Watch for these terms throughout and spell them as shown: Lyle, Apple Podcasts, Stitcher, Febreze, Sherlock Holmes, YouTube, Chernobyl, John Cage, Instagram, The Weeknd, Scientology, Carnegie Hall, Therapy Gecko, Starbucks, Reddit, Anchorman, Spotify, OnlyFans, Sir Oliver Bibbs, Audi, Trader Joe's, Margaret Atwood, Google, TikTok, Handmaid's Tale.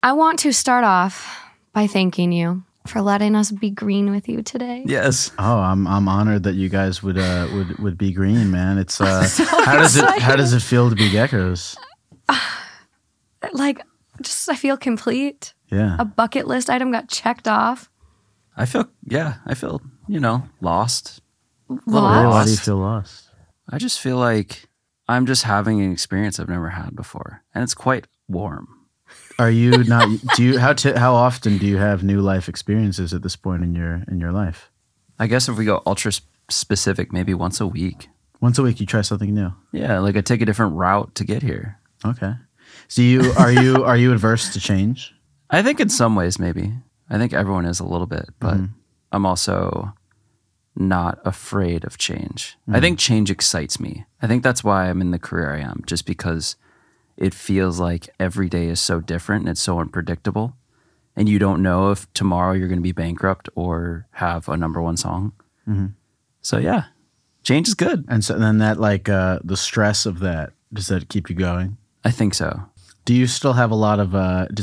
I want to start off by thanking you for letting us be green with you today. Yes. Oh, I'm honored that you guys would be green, man. It's so how does it feel to be geckos? I feel complete. Yeah. A bucket list item got checked off. I feel lost. Why do you feel lost? I just feel like I'm just having an experience I've never had before, and it's quite warm. Are you not? How often do you have new life experiences at this point in your life? I guess if we go ultra specific, maybe once a week. Once a week, you try something new. Yeah, like I take a different route to get here. Okay. So are you adverse to change? I think in some ways, maybe. I think everyone is a little bit, but I'm also not afraid of change. Mm. I think change excites me. I think that's why I'm in the career I am, just because it feels like every day is so different and it's so unpredictable. And you don't know if tomorrow you're going to be bankrupt or have a number one song. Mm-hmm. So yeah, change is good. And so then that the stress of that, does that keep you going? I think so. Do you still have is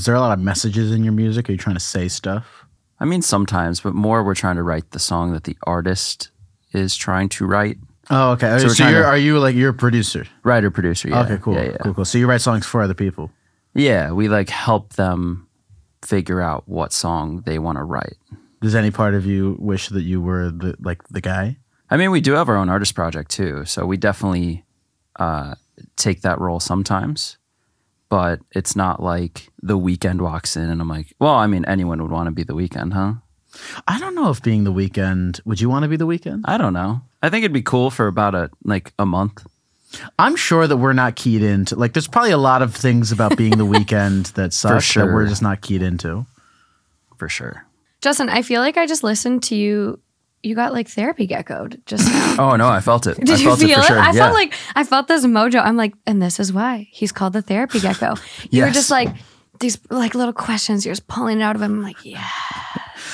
there a lot of messages in your music? Are you trying to say stuff? I mean, sometimes, but more we're trying to write the song that the artist is trying to write. Oh, okay. So you're a producer? Writer, producer, yeah. Okay, cool. Yeah. Cool. So you write songs for other people? Yeah, we help them figure out what song they want to write. Does any part of you wish that you were the guy? I mean, we do have our own artist project too, so we definitely take that role sometimes, but it's not like The Weeknd walks in and I'm like, well, I mean, anyone would want to be The Weeknd, huh? I don't know if being The Weeknd, would you want to be The Weeknd? I don't know. I think it'd be cool for about a month. I'm sure that we're not keyed into, there's probably a lot of things about being The Weeknd that sucks that we're just not keyed into. For sure. Justin, I feel like I just listened to you. You got Therapy Gecko'd just now. Oh no, I felt it. Did you feel it? Sure. I felt this mojo. I'm like, and this is why he's called the Therapy Gecko. You were just these little questions. You're just pulling it out of him. I'm like, yeah.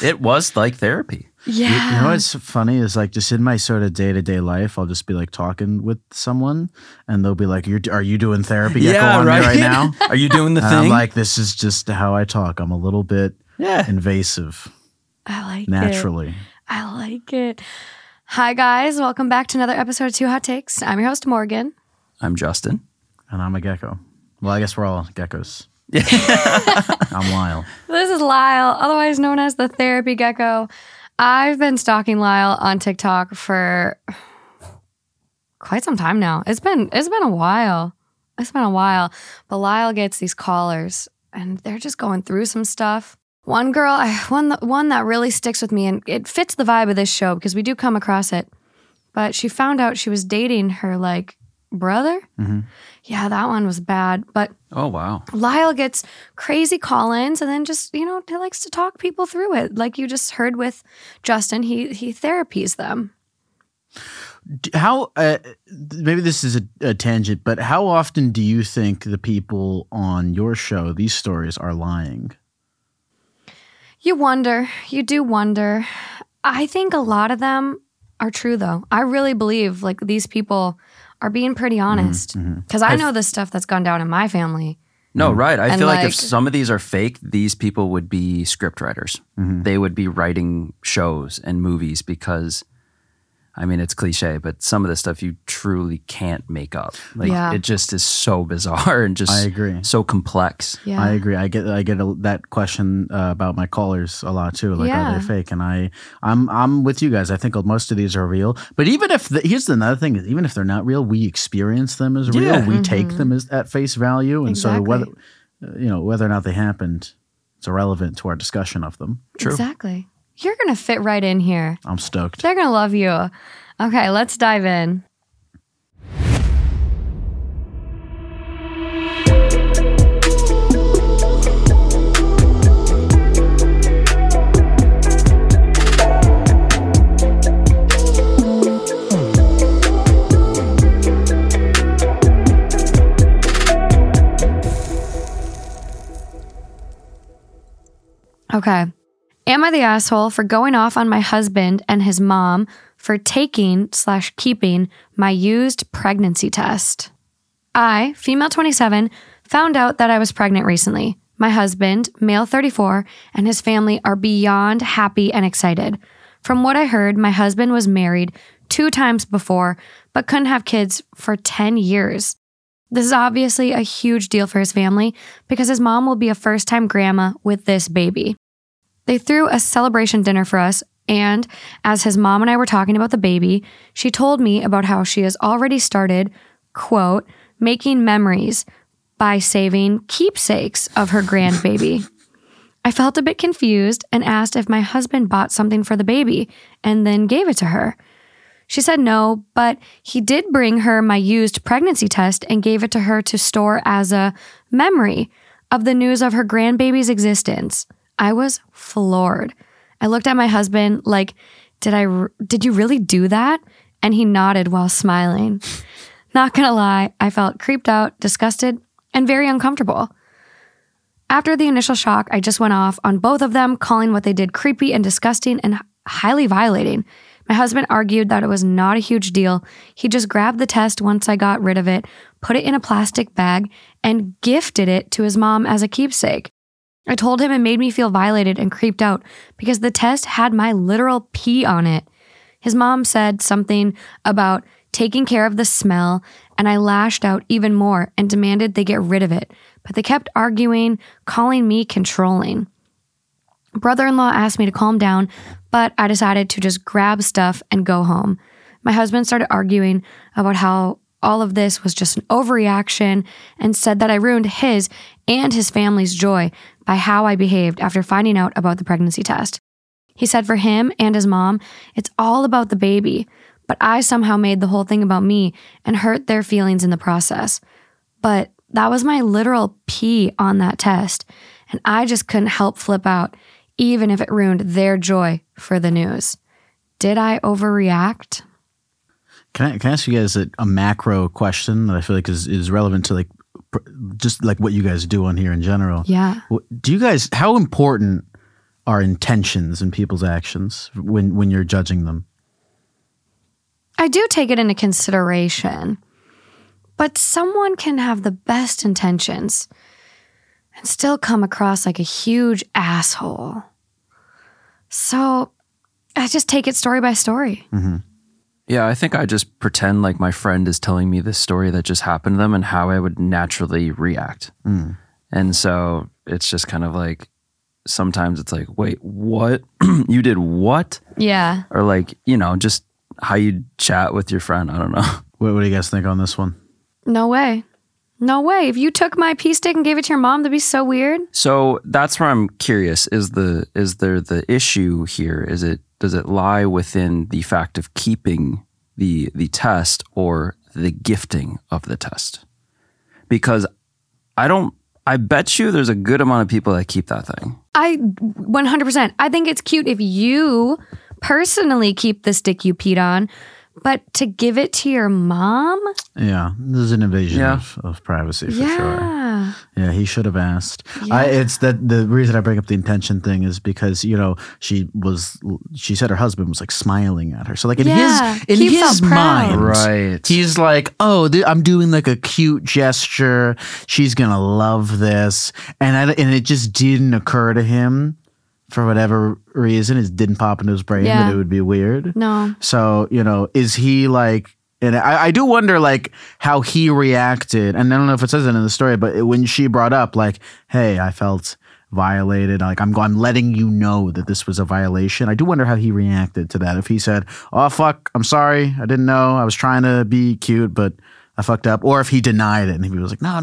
It was like therapy. Yeah. You know what's funny is just in my sort of day-to-day life, I'll just be talking with someone and they'll be like, are you doing therapy on me right now? Are you doing the thing? I'm like, this is just how I talk. I'm a little bit invasive. I like naturally. It. Naturally. I like it. Hi guys, welcome back to another episode of Two Hot Takes. I'm your host, Morgan. I'm Justin. And I'm a gecko. Well, I guess we're all geckos. I'm Lyle. This is Lyle, otherwise known as the Therapy Gecko. I've been stalking Lyle on TikTok for quite some time now. It's been a while. But Lyle gets these callers, and they're just going through some stuff. One girl, one that really sticks with me, and it fits the vibe of this show because we do come across it. But she found out she was dating her brother. Mm-hmm. Yeah, that one was bad. But oh wow, Lyle gets crazy call-ins, and then just he likes to talk people through it, like you just heard with Justin. He therapies them. How maybe this is a tangent, but how often do you think the people on your show, these stories, are lying? You wonder. You do wonder. I think a lot of them are true, though. I really believe these people are being pretty honest, because I know the stuff that's gone down in my family. No, right. I feel like if some of these are fake, these people would be script writers. Mm-hmm. They would be writing shows and movies because I mean, it's cliche, but some of the stuff you truly can't make up. Like, yeah. It just is so bizarre and just so complex. Yeah. I agree. I get that question about my callers a lot too. Like, yeah. Are they fake? And I'm with you guys. I think most of these are real. But even if here's another thing: even if they're not real, we experience them as real. Yeah. We take them at face value, and exactly. So whether or not they happened, it's irrelevant to our discussion of them. True. Exactly. You're going to fit right in here. I'm stoked. They're going to love you. Okay, let's dive in. Okay. Am I the asshole for going off on my husband and his mom for taking/keeping my used pregnancy test? I, female 27, found out that I was pregnant recently. My husband, male 34, and his family are beyond happy and excited. From what I heard, my husband was married 2 times before, but couldn't have kids for 10 years. This is obviously a huge deal for his family because his mom will be a first-time grandma with this baby. They threw a celebration dinner for us, and as his mom and I were talking about the baby, she told me about how she has already started, quote, making memories by saving keepsakes of her grandbaby. I felt a bit confused and asked if my husband bought something for the baby and then gave it to her. She said no, but he did bring her my used pregnancy test and gave it to her to store as a memory of the news of her grandbaby's existence. I was floored. I looked at my husband like, did you really do that? And he nodded while smiling. Not gonna lie, I felt creeped out, disgusted, and very uncomfortable. After the initial shock, I just went off on both of them, calling what they did creepy and disgusting and highly violating. My husband argued that it was not a huge deal. He just grabbed the test once I got rid of it, put it in a plastic bag, and gifted it to his mom as a keepsake. I told him it made me feel violated and creeped out because the test had my literal pee on it. His mom said something about taking care of the smell, and I lashed out even more and demanded they get rid of it. But they kept arguing, calling me controlling. Brother-in-law asked me to calm down, but I decided to just grab stuff and go home. My husband started arguing about how all of this was just an overreaction and said that I ruined his and his family's joy by how I behaved after finding out about the pregnancy test. He said for him and his mom, it's all about the baby, but I somehow made the whole thing about me and hurt their feelings in the process. But that was my literal pee on that test, and I just couldn't help flip out, even if it ruined their joy for the news. Did I overreact? Can I ask you guys a macro question that I feel like is relevant to just what you guys do on here in general? Yeah. Do you guys, how important are intentions in people's actions when you're judging them? I do take it into consideration, but someone can have the best intentions and still come across like a huge asshole. So I just take it story by story. Mm-hmm. Yeah, I think I just pretend like my friend is telling me this story that just happened to them and how I would naturally react. Mm. And so it's just kind of like, sometimes it's like, wait, what? You did what? Yeah. Or like, just how you chat with your friend. I don't know. What do you guys think on this one? No way. If you took my pee stick and gave it to your mom, that'd be so weird. So that's where I'm curious. Is there the issue here? Does it lie within the fact of keeping the test or the gifting of the test? Because I bet you there's a good amount of people that keep that thing. 100%. I think it's cute if you personally keep the stick you peed on. But to give it to your mom? Yeah, this is an invasion of privacy for sure. Yeah, he should have asked. Yeah. It's that the reason I bring up the intention thing is because she said her husband was like smiling at her. So like in his mind, right? He's like, oh, I'm doing like a cute gesture. She's gonna love this, and it just didn't occur to him for whatever reason, it didn't pop into his brain that it would be weird. No. So, you know, is he like, and I do wonder like how he reacted. And I don't know if it says it in the story, but when she brought up like, hey, I felt violated, like I'm letting you know that this was a violation. I do wonder how he reacted to that. If he said, oh, fuck, I'm sorry. I didn't know. I was trying to be cute, but I fucked up. Or if he denied it and he was like, no.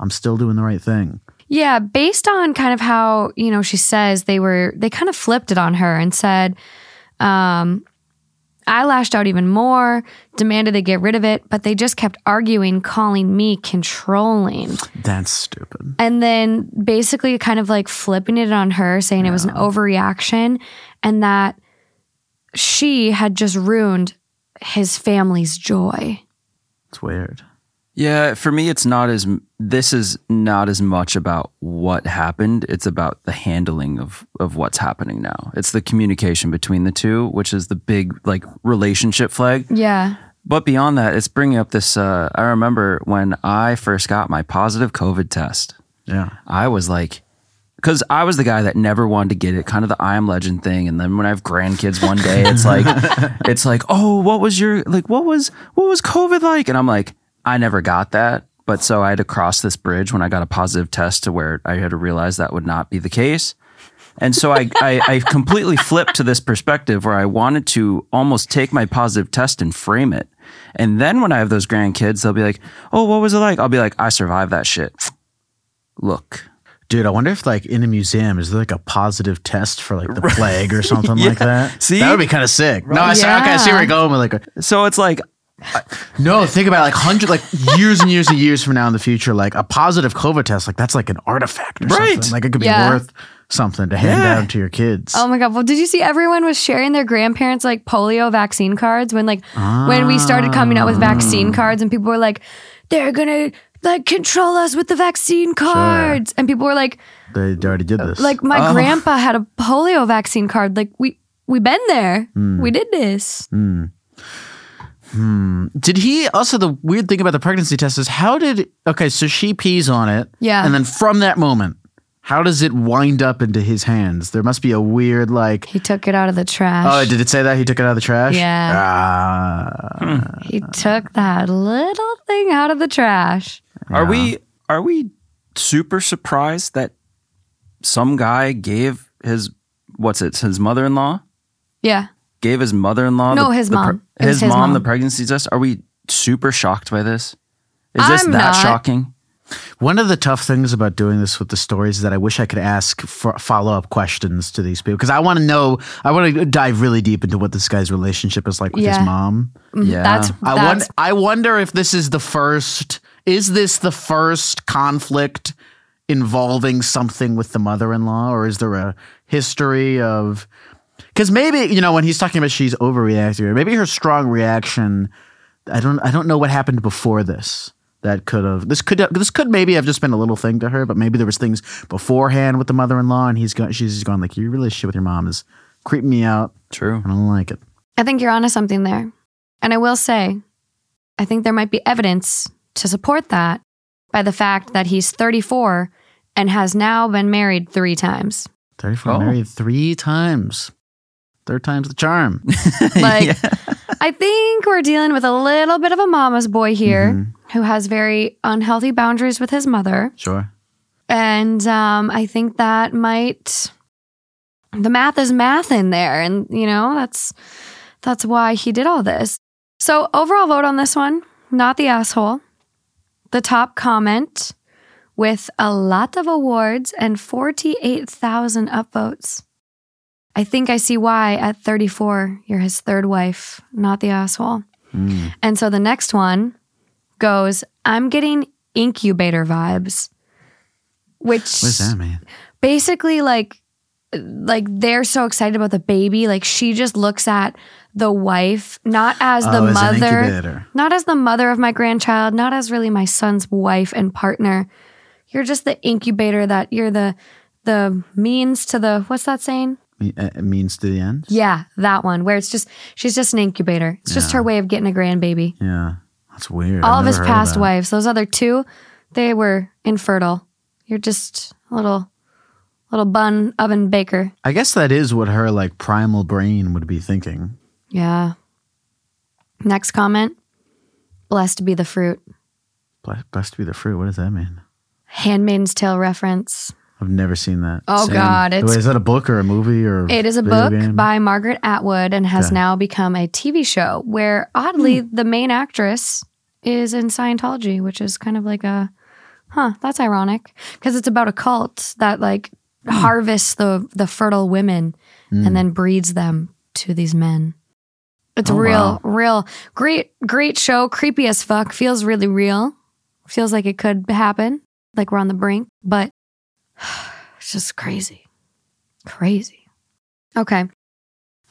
I'm still doing the right thing. Yeah, based on kind of how, you know, she says they kind of flipped it on her and said, I lashed out even more, demanded they get rid of it, but they just kept arguing, calling me controlling. That's stupid. And then basically kind of like flipping it on her, saying it was an overreaction and that she had just ruined his family's joy. It's weird. Yeah, for me, this is not as much about what happened. It's about the handling of what's happening now. It's the communication between the two, which is the big like relationship flag. Yeah. But beyond that, it's bringing up this, I remember when I first got my positive COVID test. Yeah. I was like, because I was the guy that never wanted to get it, kind of the I am legend thing. And then when I have grandkids one day, it's like, oh, what was COVID like? And I'm like, I never got that, but so I had to cross this bridge when I got a positive test to where I had to realize that would not be the case. And so I completely flipped to this perspective where I wanted to almost take my positive test and frame it. And then when I have those grandkids, they'll be like, oh, what was it like? I'll be like, I survived that shit. Look. Dude, I wonder if like in a museum, is there like a positive test for like the plague or something like that? See? That would be kind of sick. Right. No, I see where you're going with like. So it's like. No, think about it, like years and years and years from now in the future, like a positive COVID test, like that's like an artifact or something. Like it could be worth something to hand down to your kids. Oh my God. Well, did you see everyone was sharing their grandparents like polio vaccine cards when we started coming out with vaccine cards and people were like, they're going to like control us with the vaccine cards. Sure. And people were like, they already did this. Like my grandpa had a polio vaccine card. Like we been there. We did this. Did he also, the weird thing about the pregnancy test is so she pees on it. Yeah. And then from that moment, how does it wind up into his hands? There must be a weird like. He took it out of the trash. Oh, did it say that? He took it out of the trash? Yeah. He took that little thing out of the trash. Yeah. Are we super surprised that some guy gave his mother-in-law? Yeah. Gave his mother-in-law. No, his mom. His mom, the pregnancy test. Are we super shocked by this? Is this that shocking? One of the tough things about doing this with the stories is that I wish I could ask for follow-up questions to these people because I want to dive really deep into what this guy's relationship is like with his mom. Yeah, I wonder if this is the first conflict involving something with the mother-in-law, or is there a history of? Because maybe, you know, when he's talking about she's overreacting, or maybe her strong reaction, I don't know what happened before this. This could maybe have just been a little thing to her, but maybe there was things beforehand with the mother-in-law, and she's gone like, your relationship with your mom is creeping me out. True. I don't like it. I think you're onto something there. And I will say, I think there might be evidence to support that by the fact that he's 34 and has now been married 3 times. 34 married 3 times. 3rd time's the charm. I think we're dealing with a little bit of a mama's boy here who has very unhealthy boundaries with his mother. Sure. And I think that the math is math in there. And, you know, that's why he did all this. So overall vote on this one, not the asshole. The top comment with a lot of awards and 48,000 upvotes. I think I see why at 34, you're his 3rd wife, not the asshole. Mm. And so the next one goes, I'm getting incubator vibes, which what does that mean? Basically like they're so excited about the baby. Like she just looks at the wife, not as the mother, not as the mother of my grandchild, not as really my son's wife and partner. You're just the incubator that you're the means to the, what's that saying? It means to the end? Yeah, that one where it's just, she's just an incubator. It's just her way of getting a grandbaby. Yeah, that's weird. All of his past wives, those other 2, they were infertile. You're just a little Little bun oven baker. I guess that is what her like primal brain would be thinking. Yeah. Next comment. Blessed to be the fruit. Blessed to be the fruit. What does that mean? Handmaid's Tale reference. I've never seen that. Oh, same. God. Is that a book or a movie? Or it is a book game? By Margaret Atwood and has now become a TV show where, oddly, the main actress is in Scientology, which is kind of like a, that's ironic. Because it's about a cult that like harvests the fertile women and then breeds them to these men. It's real. Great show. Creepy as fuck. Feels really real. Feels like it could happen. Like we're on the brink. But it's just crazy. Crazy. Okay.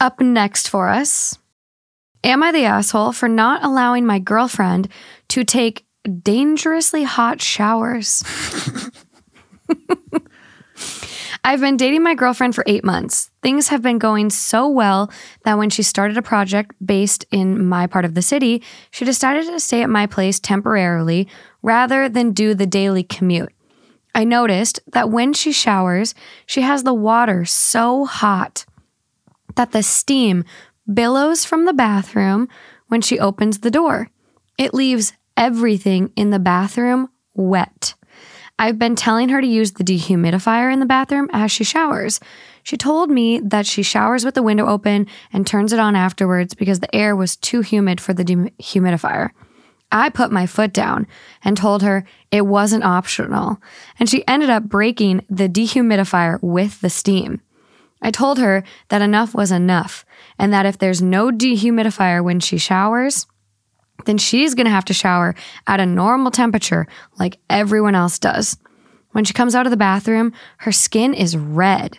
Up next for us. Am I the asshole for not allowing my girlfriend to take dangerously hot showers? I've been dating my girlfriend for 8 months. Things have been going so well that when she started a project based in my part of the city, she decided to stay at my place temporarily rather than do the daily commute. I noticed that when she showers, she has the water so hot that the steam billows from the bathroom when she opens the door. It leaves everything in the bathroom wet. I've been telling her to use the dehumidifier in the bathroom as she showers. She told me that she showers with the window open and turns it on afterwards because the air was too humid for the dehumidifier. I put my foot down and told her it wasn't optional, and she ended up breaking the dehumidifier with the steam. I told her that enough was enough, and that if there's no dehumidifier when she showers, then she's going to have to shower at a normal temperature like everyone else does. When she comes out of the bathroom, her skin is red.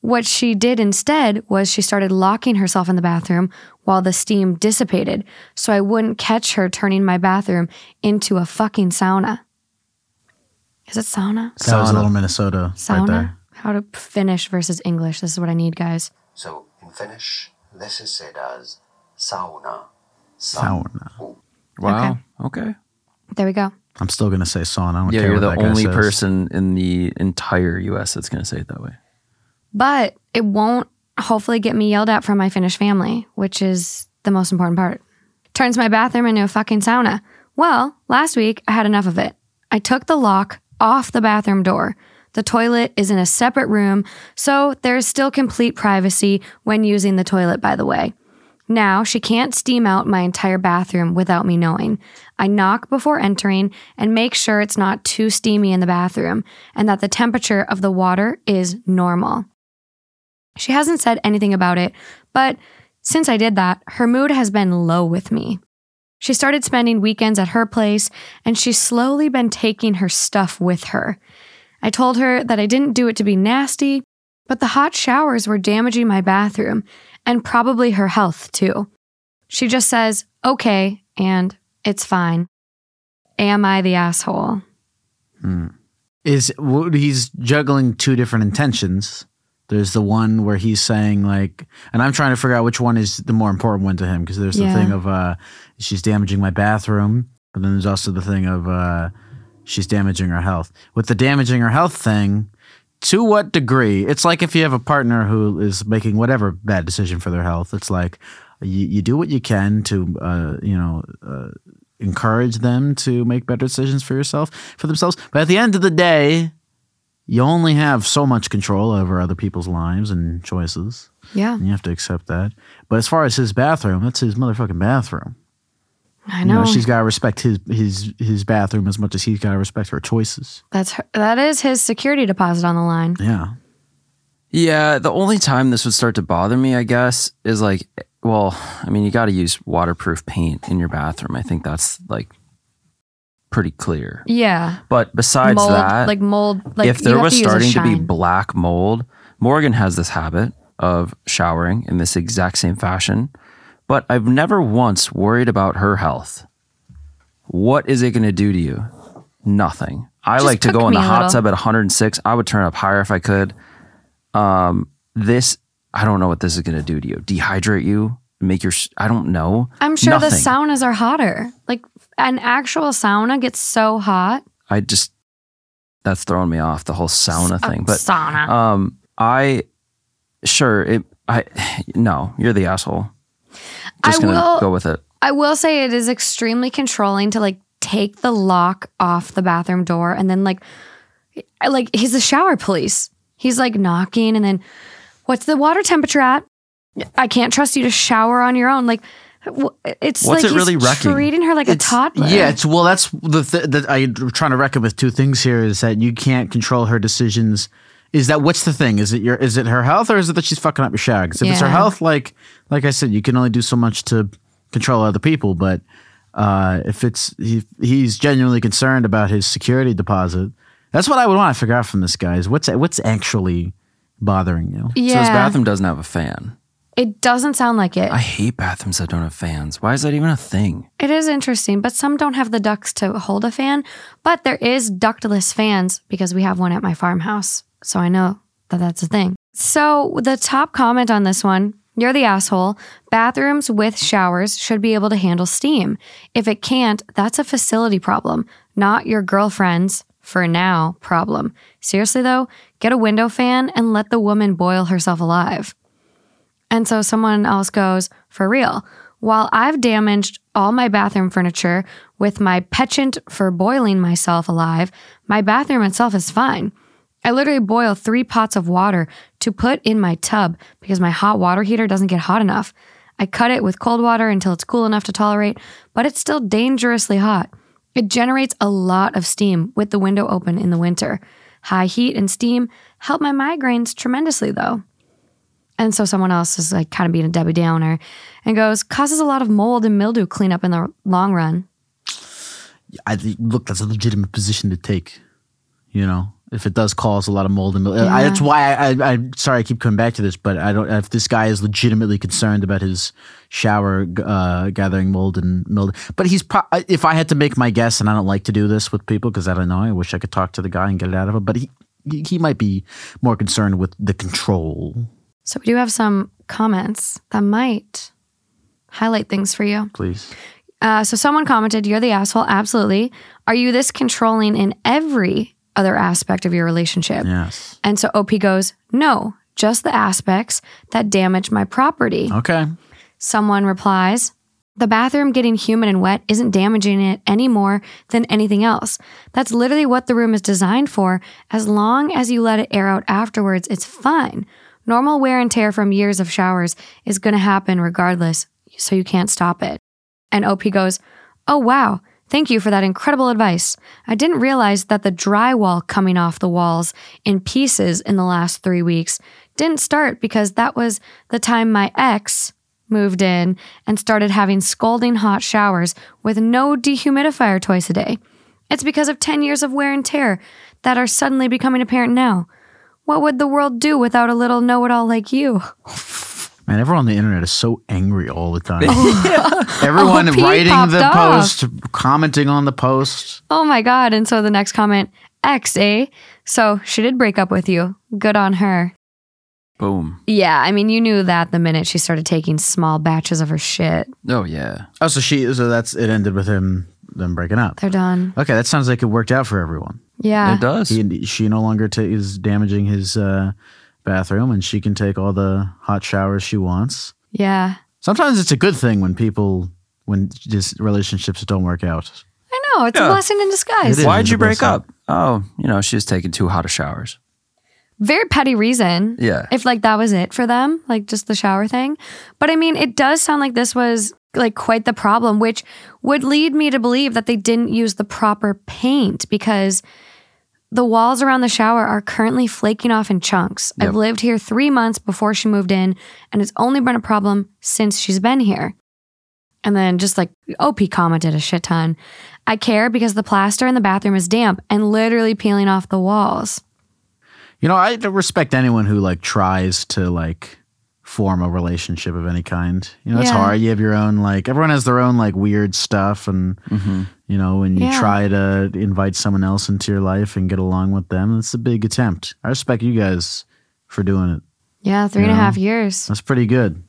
What she did instead was she started locking herself in the bathroom while the steam dissipated, so I wouldn't catch her turning my bathroom into a fucking sauna. Is it sauna? That was a little Minnesota. Sauna? Right there. How to Finnish versus English. This is what I need, guys. So in Finnish, this is said as sauna. Sauna. Wow. Okay. There we go. I'm still going to say sauna. I don't care you're the only person in the entire U.S. that's going to say it that way. But it won't hopefully get me yelled at from my Finnish family, which is the most important part. Turns my bathroom into a fucking sauna. Well, last week I had enough of it. I took the lock off the bathroom door. The toilet is in a separate room, so there's still complete privacy when using the toilet, by the way. Now, she can't steam out my entire bathroom without me knowing. I knock before entering and make sure it's not too steamy in the bathroom and that the temperature of the water is normal. She hasn't said anything about it, but since I did that, her mood has been low with me. She started spending weekends at her place, and she's slowly been taking her stuff with her. I told her that I didn't do it to be nasty, but the hot showers were damaging my bathroom and probably her health too. She just says, okay, and it's fine. Am I the asshole? He's juggling two different intentions. There's the one where he's saying like, and I'm trying to figure out which one is the more important one to him, because there's the thing of she's damaging my bathroom, but then there's also the thing of she's damaging her health. With the damaging her health thing, to what degree? It's like if you have a partner who is making whatever bad decision for their health, it's like you do what you can to, encourage them to make better decisions for themselves. But at the end of the day, you only have so much control over other people's lives and choices. Yeah. And you have to accept that. But as far as his bathroom, that's his motherfucking bathroom. I know. You know, she's got to respect his bathroom as much as he's got to respect her choices. That is his security deposit on the line. Yeah. Yeah, the only time this would start to bother me, I guess, is like, you got to use waterproof paint in your bathroom. I think that's like pretty clear. Yeah. But besides mold, if there was starting to be black mold, Morgan has this habit of showering in this exact same fashion. But I've never once worried about her health. What is it going to do to you? Nothing. I like to go in the hot tub at 106. I would turn up higher if I could. I don't know what this is going to do to you. Dehydrate you? I don't know. I'm sure the saunas are hotter. Like an actual sauna gets so hot. that's throwing me off, the whole sauna thing. But sauna. No, you're the asshole. Just gonna go with it. I will say it is extremely controlling to like take the lock off the bathroom door and then like he's the shower police. He's like knocking and then, what's the water temperature at? I can't trust you to shower on your own. Like, it's what's like it he's really treating her like a toddler. Yeah, that's the thing that I'm trying to reckon with. Two things here is that you can't control her decisions. Is that what's the thing? Is it her health, or is it that she's fucking up your shower? Because if it's her health, like I said, you can only do so much to control other people. But if it's he's genuinely concerned about his security deposit, that's what I would want to figure out from this guy is what's actually bothering you. Yeah. So his bathroom doesn't have a fan. It doesn't sound like it. I hate bathrooms that don't have fans. Why is that even a thing? It is interesting, but some don't have the ducts to hold a fan. But there is ductless fans because we have one at my farmhouse. So I know that that's a thing. So the top comment on this one, you're the asshole. Bathrooms with showers should be able to handle steam. If it can't, that's a facility problem, not your girlfriend's for now problem. Seriously though, get a window fan and let the woman boil herself alive. And so someone else goes, for real, while I've damaged all my bathroom furniture with my penchant for boiling myself alive, my bathroom itself is fine. I literally boil 3 pots of water to put in my tub because my hot water heater doesn't get hot enough. I cut it with cold water until it's cool enough to tolerate, but it's still dangerously hot. It generates a lot of steam with the window open in the winter. High heat and steam help my migraines tremendously though. And so someone else is like kind of being a Debbie Downer and goes, causes a lot of mold and mildew cleanup in the long run. Look, that's a legitimate position to take, you know, if it does cause a lot of mold and mildew. Yeah. That's why I'm sorry I keep coming back to this, but I don't, if this guy is legitimately concerned about his shower gathering mold and mildew. But if I had to make my guess, and I don't like to do this with people because I don't know, I wish I could talk to the guy and get it out of him, but he might be more concerned with the control. So we do have some comments that might highlight things for you. Please. So someone commented, you're the asshole. Absolutely. Are you this controlling in every other aspect of your relationship? Yes. And so OP goes, no, just the aspects that damage my property. Okay. Someone replies, the bathroom getting humid and wet isn't damaging it any more than anything else. That's literally what the room is designed for. As long as you let it air out afterwards, it's fine. Normal wear and tear from years of showers is going to happen regardless, so you can't stop it. And OP goes, oh wow, thank you for that incredible advice. I didn't realize that the drywall coming off the walls in pieces in the last 3 weeks didn't start because that was the time my ex moved in and started having scalding hot showers with no dehumidifier twice a day. It's because of 10 years of wear and tear that are suddenly becoming apparent now. What would the world do without a little know-it-all like you? Man, everyone on the internet is so angry all the time. Everyone writing the post, commenting on the post. Oh my God. And so the next comment, ex, eh? So she did break up with you. Good on her. Boom. Yeah, I mean, you knew that the minute she started taking small batches of her shit. Oh, yeah. Oh, so that's it ended with them breaking up. They're done. Okay, that sounds like it worked out for everyone. Yeah. It does. She no longer is damaging his bathroom, and she can take all the hot showers she wants. Yeah. Sometimes it's a good thing when just relationships don't work out. I know. It's a blessing in disguise. Why'd you break up? Oh, she was taking too hot of showers. Very petty reason. Yeah. If that was it for them, just the shower thing. But I mean, it does sound like this was quite the problem, which would lead me to believe that they didn't use the proper paint because the walls around the shower are currently flaking off in chunks. Yep. I've lived here 3 months before she moved in, and it's only been a problem since she's been here. And then just OP commented a shit ton. I care because the plaster in the bathroom is damp and literally peeling off the walls. I respect anyone who tries to form a relationship of any kind. It's hard. You have your own everyone has their own weird stuff, and when you try to invite someone else into your life and get along with them, it's a big attempt. I respect you guys for doing it. Yeah, 3.5 years. That's pretty good.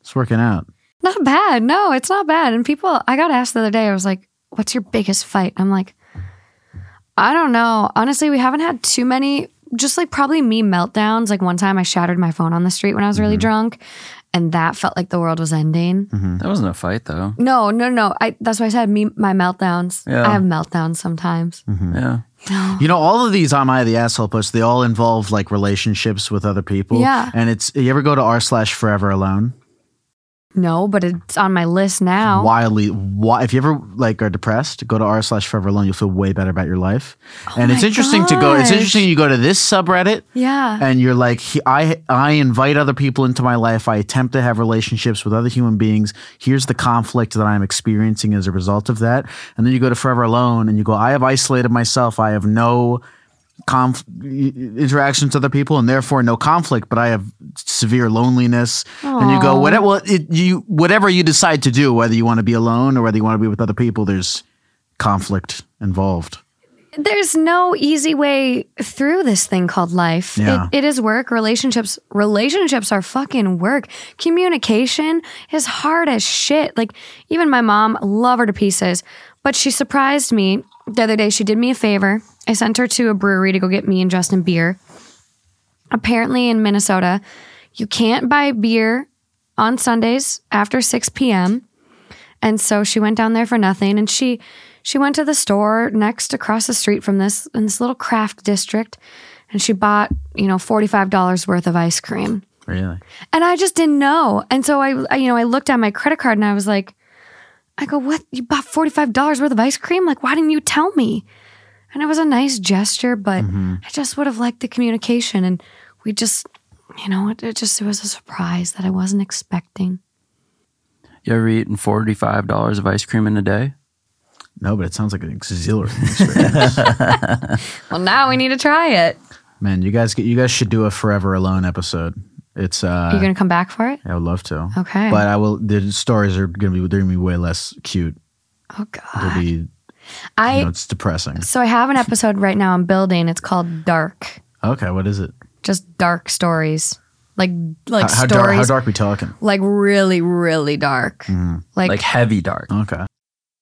It's working out. Not bad. No, it's not bad. And people, I got asked the other day, I was like, "What's your biggest fight?" I'm like, I don't know. Honestly, we haven't had too many, just like probably me meltdowns. Like one time I shattered my phone on the street when I was really drunk, and that felt like the world was ending. That wasn't a fight though. No. That's why I said my meltdowns. Yeah. I have meltdowns sometimes. Yeah. You know, all of these I'm I the Asshole posts, they all involve like relationships with other people. Yeah. And it's, you ever go to r/foreveralone? No, but it's on my list now. Wildly, if you ever like are depressed, go to r/foreveralone. You'll feel way better about your life. Oh, and it's interesting to go. It's interesting you go to this subreddit. Yeah. And you're like, I invite other people into my life. I attempt to have relationships with other human beings. Here's the conflict that I'm experiencing as a result of that. And then you go to Forever Alone, and you go, I have isolated myself. I have no interactions with other people, and therefore no conflict, but I have severe loneliness. Aww. And you go, whatever you decide to do, whether you want to be alone or whether you want to be with other people, there's conflict involved. There's no easy way through this thing called life. Yeah. It is work. Relationships are fucking work. Communication is hard as shit. Like, even my mom, love her to pieces, but she surprised me the other day. She did me a favor. I sent her to a brewery to go get me and Justin beer. Apparently in Minnesota, you can't buy beer on Sundays after 6 p.m. And so she went down there for nothing. And she went to the store across the street from this, in this little craft district. And she bought, $45 worth of ice cream. Really? And I just didn't know. And so I looked at my credit card and I was like, what? You bought $45 worth of ice cream? Like, why didn't you tell me? And it was a nice gesture, but I just would have liked the communication. And we just, it was a surprise that I wasn't expecting. You ever eaten $45 of ice cream in a day? No, but it sounds like an exhilarating experience. Well, now we need to try it. Man, you guys should do a Forever Alone episode. It's Are you going to come back for it? I would love to. Okay. But I will. The stories are going to be way less cute. Oh God. They'll be. It's depressing. So I have an episode right now I'm building. It's called Dark. Okay, what is it? Just dark stories. Like how stories. How dark we talking? Like really, really dark. Like heavy dark. Okay.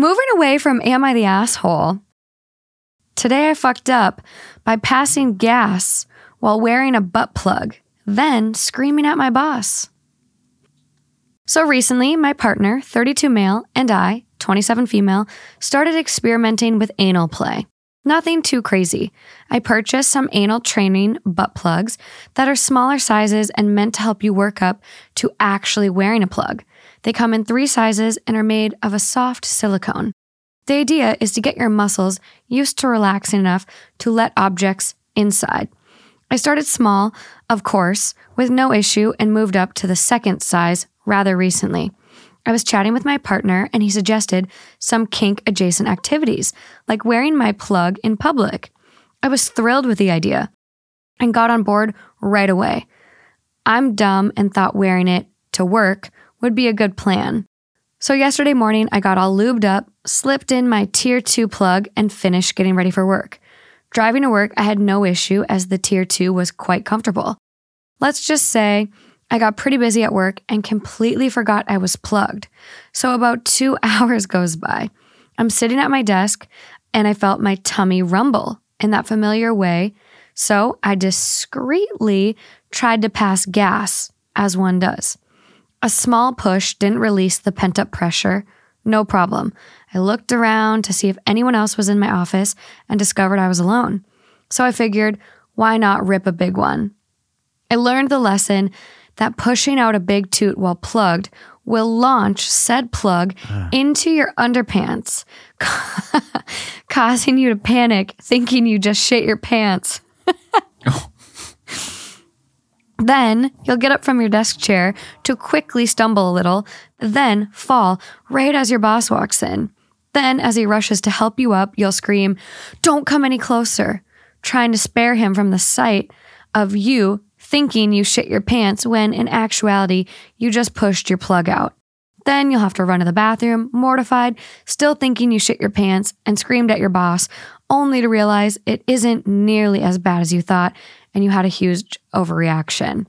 Moving away from Am I the Asshole, today I fucked up by passing gas while wearing a butt plug, then screaming at my boss. So recently, my partner, 32 male, and I, 27 female, started experimenting with anal play. Nothing too crazy. I purchased some anal training butt plugs that are smaller sizes and meant to help you work up to actually wearing a plug. They come in 3 sizes and are made of a soft silicone. The idea is to get your muscles used to relaxing enough to let objects inside. I started small, of course, with no issue, and moved up to the 2nd size rather recently. I was chatting with my partner and he suggested some kink-adjacent activities, like wearing my plug in public. I was thrilled with the idea and got on board right away. I'm dumb and thought wearing it to work would be a good plan. So yesterday morning, I got all lubed up, slipped in my Tier 2 plug, and finished getting ready for work. Driving to work, I had no issue as the Tier 2 was quite comfortable. Let's just say I got pretty busy at work and completely forgot I was plugged. So about 2 hours goes by. I'm sitting at my desk and I felt my tummy rumble in that familiar way. So I discreetly tried to pass gas, as one does. A small push didn't release the pent-up pressure. No problem. I looked around to see if anyone else was in my office and discovered I was alone. So I figured, why not rip a big one? I learned the lesson that pushing out a big toot while plugged will launch said plug into your underpants, causing you to panic, thinking you just shit your pants. Oh. Then you'll get up from your desk chair to quickly stumble a little, then fall right as your boss walks in. Then, as he rushes to help you up, you'll scream, "Don't come any closer," trying to spare him from the sight of you thinking you shit your pants when, in actuality, you just pushed your plug out. Then you'll have to run to the bathroom, mortified, still thinking you shit your pants, and screamed at your boss, only to realize it isn't nearly as bad as you thought, and you had a huge overreaction.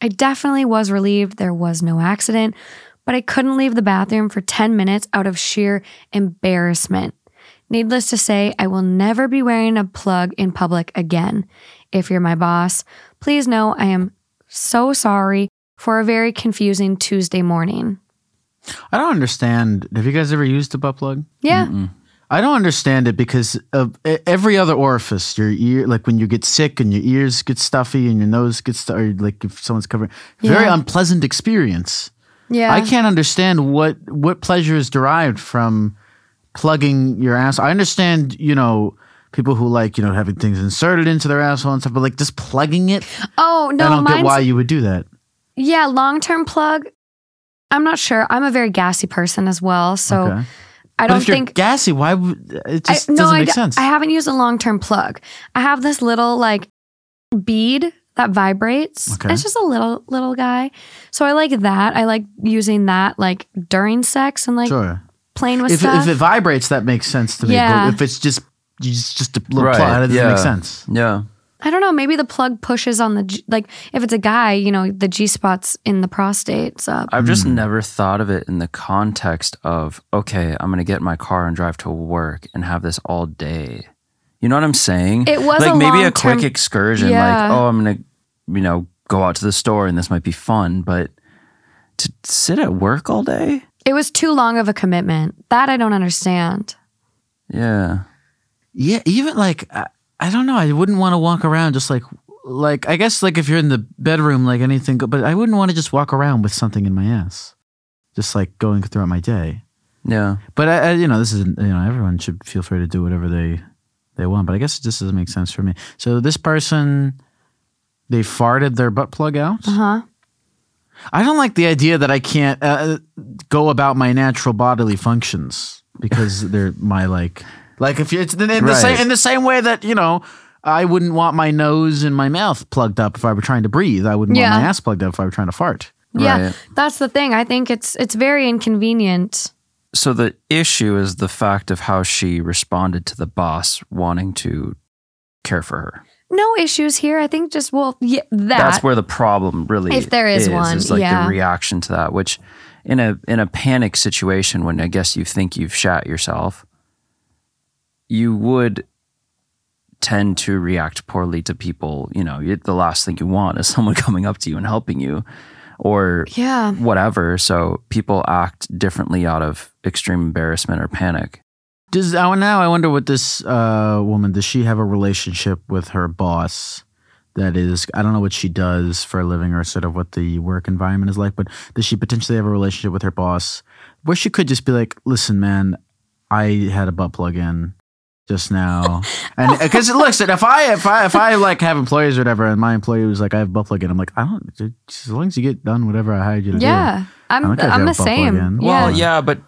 I definitely was relieved there was no accident, but I couldn't leave the bathroom for 10 minutes out of sheer embarrassment. Needless to say, I will never be wearing a plug in public again. If you're my boss, please know I am so sorry for a very confusing Tuesday morning. I don't understand. Have you guys ever used a butt plug? Yeah. Mm-mm. I don't understand it because of every other orifice, your ear, like when you get sick and your ears get stuffy and your nose gets stuffy, like if someone's covering, very unpleasant experience. Yeah. I can't understand what pleasure is derived from plugging your ass. I understand, you know, people who like, you know, having things inserted into their asshole and stuff, but like just plugging it. Oh, no. I don't get why you would do that. Yeah. Long-term plug. I'm not sure. I'm a very gassy person as well. So okay. I don't think you're gassy. Why? It just doesn't make sense. I haven't used a long-term plug. I have this little like bead that vibrates. Okay. It's just a little guy. So I like that. I like using that like during sex and like playing with stuff. If it vibrates, that makes sense to me. Yeah. But if it's just a little plug, that doesn't make sense. Yeah. I don't know. Maybe the plug pushes on the like if it's a guy, you know, the G-spot's in the prostate's up. I've just never thought of it in the context of, okay, I'm going to get in my car and drive to work and have this all day. You know what I'm saying? It was like maybe a quick excursion, like, oh, I'm going to, you know, go out to the store and this might be fun, but to sit at work all day? It was too long of a commitment. That I don't understand. Yeah. Yeah, even like, I don't know. I wouldn't want to walk around just like I guess like if you're in the bedroom, like anything, but I wouldn't want to just walk around with something in my ass, just like going throughout my day. Yeah. But, I you know, this isn't, you know, everyone should feel free to do whatever they want, but I guess this doesn't make sense for me. So this person, they farted their butt plug out. Uh-huh. I don't like the idea that I can't go about my natural bodily functions because they're my like if it's in the same way that, you know, I wouldn't want my nose and my mouth plugged up if I were trying to breathe. I wouldn't want my ass plugged up if I were trying to fart. Yeah, right. That's the thing. I think it's very inconvenient. So the issue is the fact of how she responded to the boss wanting to care for her. No issues here. I think just, well, yeah, that's where the problem really is. If there is one, it's like the reaction to that, which in a panic situation when I guess you think you've shat yourself, you would tend to react poorly to people. You know, the last thing you want is someone coming up to you and helping you. Or whatever. So people act differently out of extreme embarrassment or panic. Now I wonder what this woman, does she have a relationship with her boss that is, I don't know what she does for a living or sort of what the work environment is like, but does she potentially have a relationship with her boss where she could just be like, listen, man, I had a butt plug in just now. And because it looks, if I like have employees or whatever, and my employee was like, I have a butt plug in, I'm like, I don't. As long as you get done whatever I hired you to do. I'm the same. Well, but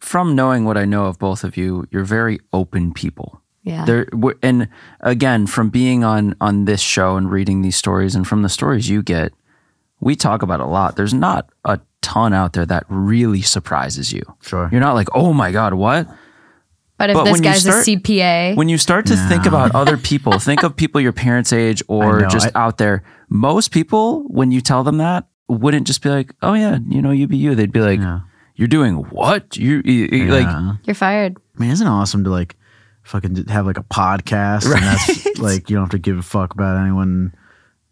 from knowing what I know of both of you, you're very open people. Yeah. And again, from being on this show and reading these stories, and from the stories you get, we talk about a lot. There's not a ton out there that really surprises you. Sure. You're not like, oh my God, what? But this guy's a CPA. When you start to think about other people, think of people your parents' age or out there. Most people, when you tell them that, wouldn't just be like, oh yeah, you know, you be you. They'd be like, you're doing what? You're fired. Man, isn't it awesome to like fucking have like a podcast and that's like, you don't have to give a fuck about anyone,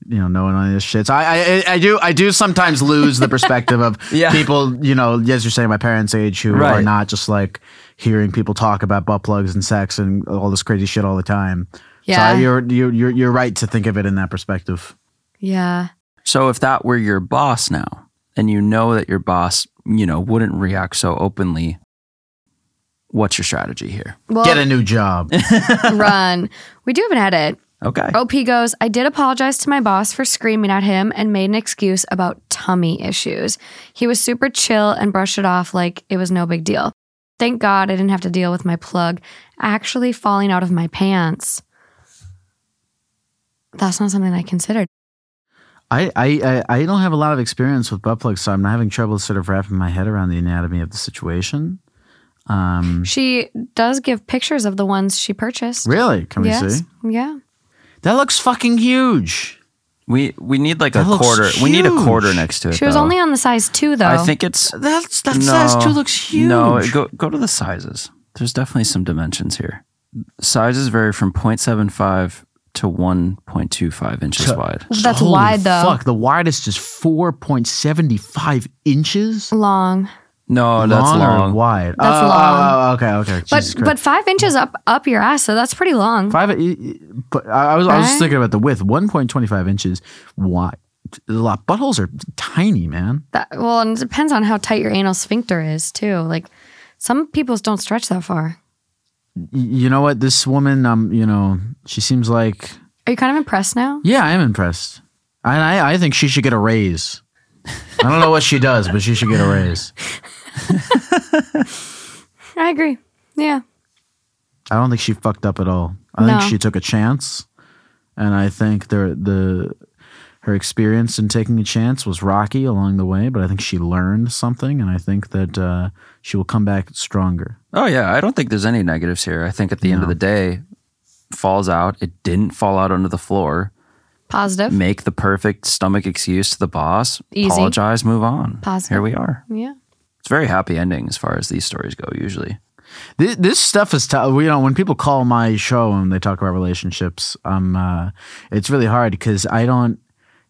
you know, knowing all this shit. So I do sometimes lose the perspective of people, you know, as you're saying, my parents' age who are not just like hearing people talk about butt plugs and sex and all this crazy shit all the time. Yeah. So you're right to think of it in that perspective. Yeah. So if that were your boss now, and you know that your boss, you know, wouldn't react so openly, what's your strategy here? Well, get a new job. Run. We do have an edit. Okay. OP goes, I did apologize to my boss for screaming at him and made an excuse about tummy issues. He was super chill and brushed it off like it was no big deal. Thank God I didn't have to deal with my plug actually falling out of my pants. That's not something I considered. I don't have a lot of experience with butt plugs, so I'm having trouble sort of wrapping my head around the anatomy of the situation. She does give pictures of the ones she purchased. Really? Can we see? Yeah. That looks fucking huge. We need like a quarter. Huge. We need a quarter next to it. She was only on the size 2 though. I think it's... That size 2 looks huge. No, go to the sizes. There's definitely some dimensions here. Sizes vary from 0.75 to 1.25 inches wide. That's holy wide though. Fuck, the widest is 4.75 inches? Long. No, that's long. Or wide. That's long. Okay. But 5 inches up your ass, so that's pretty long. But I was just thinking about the width. 1.25 inches wide. A lot. Buttholes are tiny, man. And it depends on how tight your anal sphincter is too. Like some people's don't stretch that far. You know what? This woman, she seems like... Are you kind of impressed now? Yeah, I am impressed. And I think she should get a raise. I don't know what she does, but she should get a raise. I agree. Yeah. I don't think she fucked up at all. I think she took a chance, and I think her experience in taking a chance was rocky along the way, but I think she learned something, and I think that she will come back stronger. Oh yeah, I don't think there's any negatives here. I think at the end of the day, falls out. It didn't fall out onto the floor. Positive. Make the perfect stomach excuse to the boss. Easy. Apologize, move on. Positive. Here we are. Yeah. It's a very happy ending as far as these stories go, usually. This stuff is tough. When people call my show and they talk about relationships, it's really hard because I don't,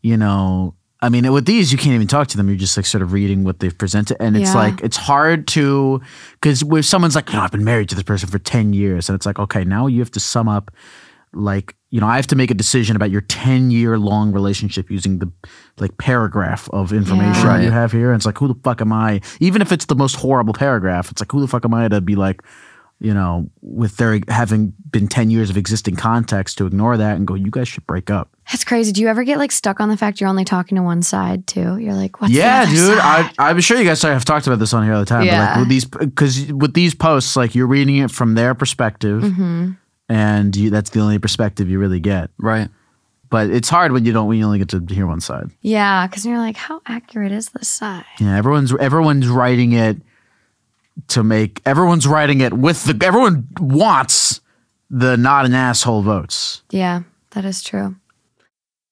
with these, you can't even talk to them. You're just like sort of reading what they've presented. And it's like, it's hard to, because when someone's like, I've been married to this person for 10 years. And it's like, okay, now you have to sum up like, I have to make a decision about your 10-year-long relationship using the paragraph of information you have here. And it's like, who the fuck am I? Even if it's the most horrible paragraph, it's like, who the fuck am I to be like, with their having been 10 years of existing context to ignore that and go, you guys should break up. That's crazy. Do you ever get stuck on the fact you're only talking to one side too? You're like, what's the other side? I'm sure you guys have talked about this on here all the time. Yeah. But with these posts, you're reading it from their perspective. Mm-hmm. And that's the only perspective you really get. Right. But it's hard when you only get to hear one side. Yeah, because you're like, how accurate is this side? Yeah, everyone's writing it everyone's writing it everyone wants the not an asshole votes. Yeah, that is true.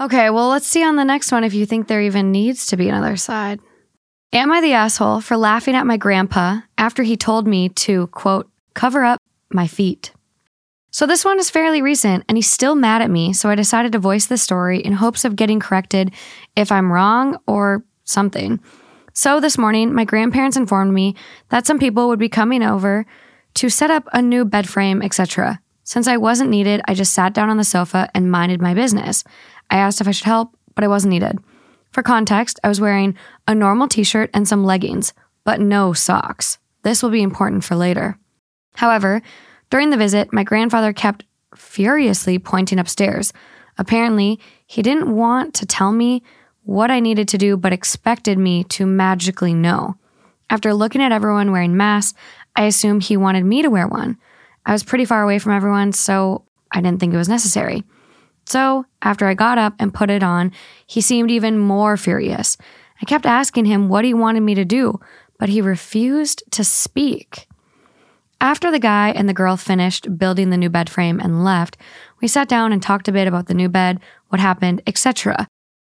Okay, well, let's see on the next one if you think there even needs to be another side. Am I the asshole for laughing at my grandpa after he told me to, quote, cover up my feet? So this one is fairly recent, and he's still mad at me, so I decided to voice the story in hopes of getting corrected if I'm wrong or something. So this morning, my grandparents informed me that some people would be coming over to set up a new bed frame, etc. Since I wasn't needed, I just sat down on the sofa and minded my business. I asked if I should help, but I wasn't needed. For context, I was wearing a normal t-shirt and some leggings, but no socks. This will be important for later. However, during the visit, my grandfather kept furiously pointing upstairs. Apparently, he didn't want to tell me what I needed to do, but expected me to magically know. After looking at everyone wearing masks, I assumed he wanted me to wear one. I was pretty far away from everyone, so I didn't think it was necessary. So after I got up and put it on, he seemed even more furious. I kept asking him what he wanted me to do, but he refused to speak. After the guy and the girl finished building the new bed frame and left, we sat down and talked a bit about the new bed, what happened, etc.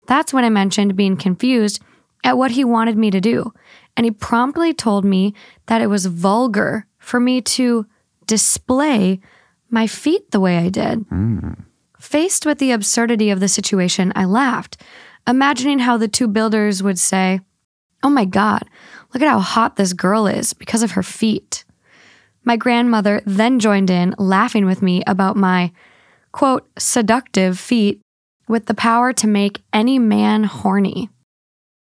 That's when I mentioned being confused at what he wanted me to do, and he promptly told me that it was vulgar for me to display my feet the way I did. Faced with the absurdity of the situation, I laughed, imagining how the two builders would say, "Oh my God, look at how hot this girl is because of her feet." My grandmother then joined in, laughing with me about my, quote, seductive feet with the power to make any man horny.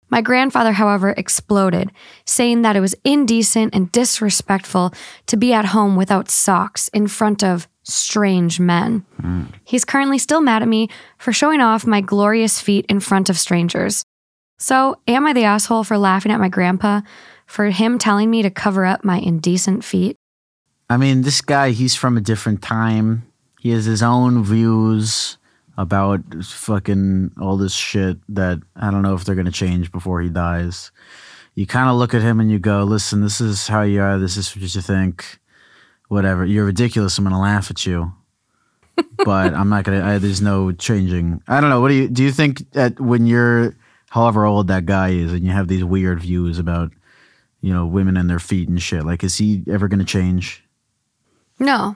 My grandfather, however, exploded, saying that it was indecent and disrespectful to be at home without socks in front of strange men. He's currently still mad at me for showing off my glorious feet in front of strangers. So, am I the asshole for laughing at my grandpa for him telling me to cover up my indecent feet? I mean, this guy, he's from a different time. He has his own views about fucking all this shit that I don't know if they're going to change before he dies. You kind of look at him and you go, listen, this is how you are. This is what you think. Whatever. You're ridiculous. I'm going to laugh at you. But I'm not going to. There's no changing. I don't know. What do you think that when you're however old that guy is and you have these weird views about, you know, women and their feet and shit, like, is he ever going to change? No.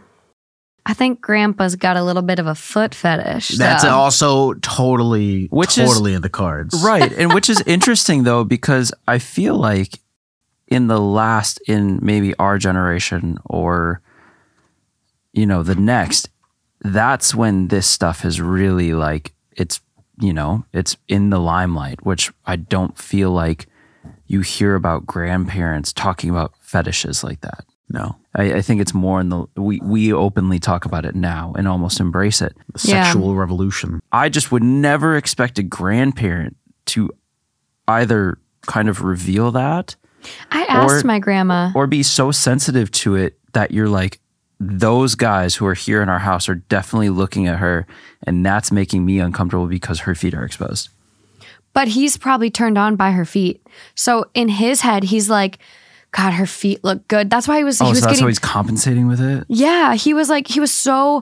I think Grandpa's got a little bit of a foot fetish. That's also totally in the cards. Right. And which is interesting, though, because I feel like in maybe our generation or, you know, the next, that's when this stuff is really like, it's, you know, it's in the limelight, which I don't feel like you hear about grandparents talking about fetishes like that. No, I think it's more in the, we openly talk about it now and almost embrace it. The sexual revolution. I just would never expect a grandparent to either kind of reveal that. I asked my grandma. Or be so sensitive to it that you're like, those guys who are here in our house are definitely looking at her and that's making me uncomfortable because her feet are exposed. But he's probably turned on by her feet. So in his head, he's like, God, her feet look good. That's why he was. Oh, he was so that's how he's compensating with it? Yeah. He was like, he was so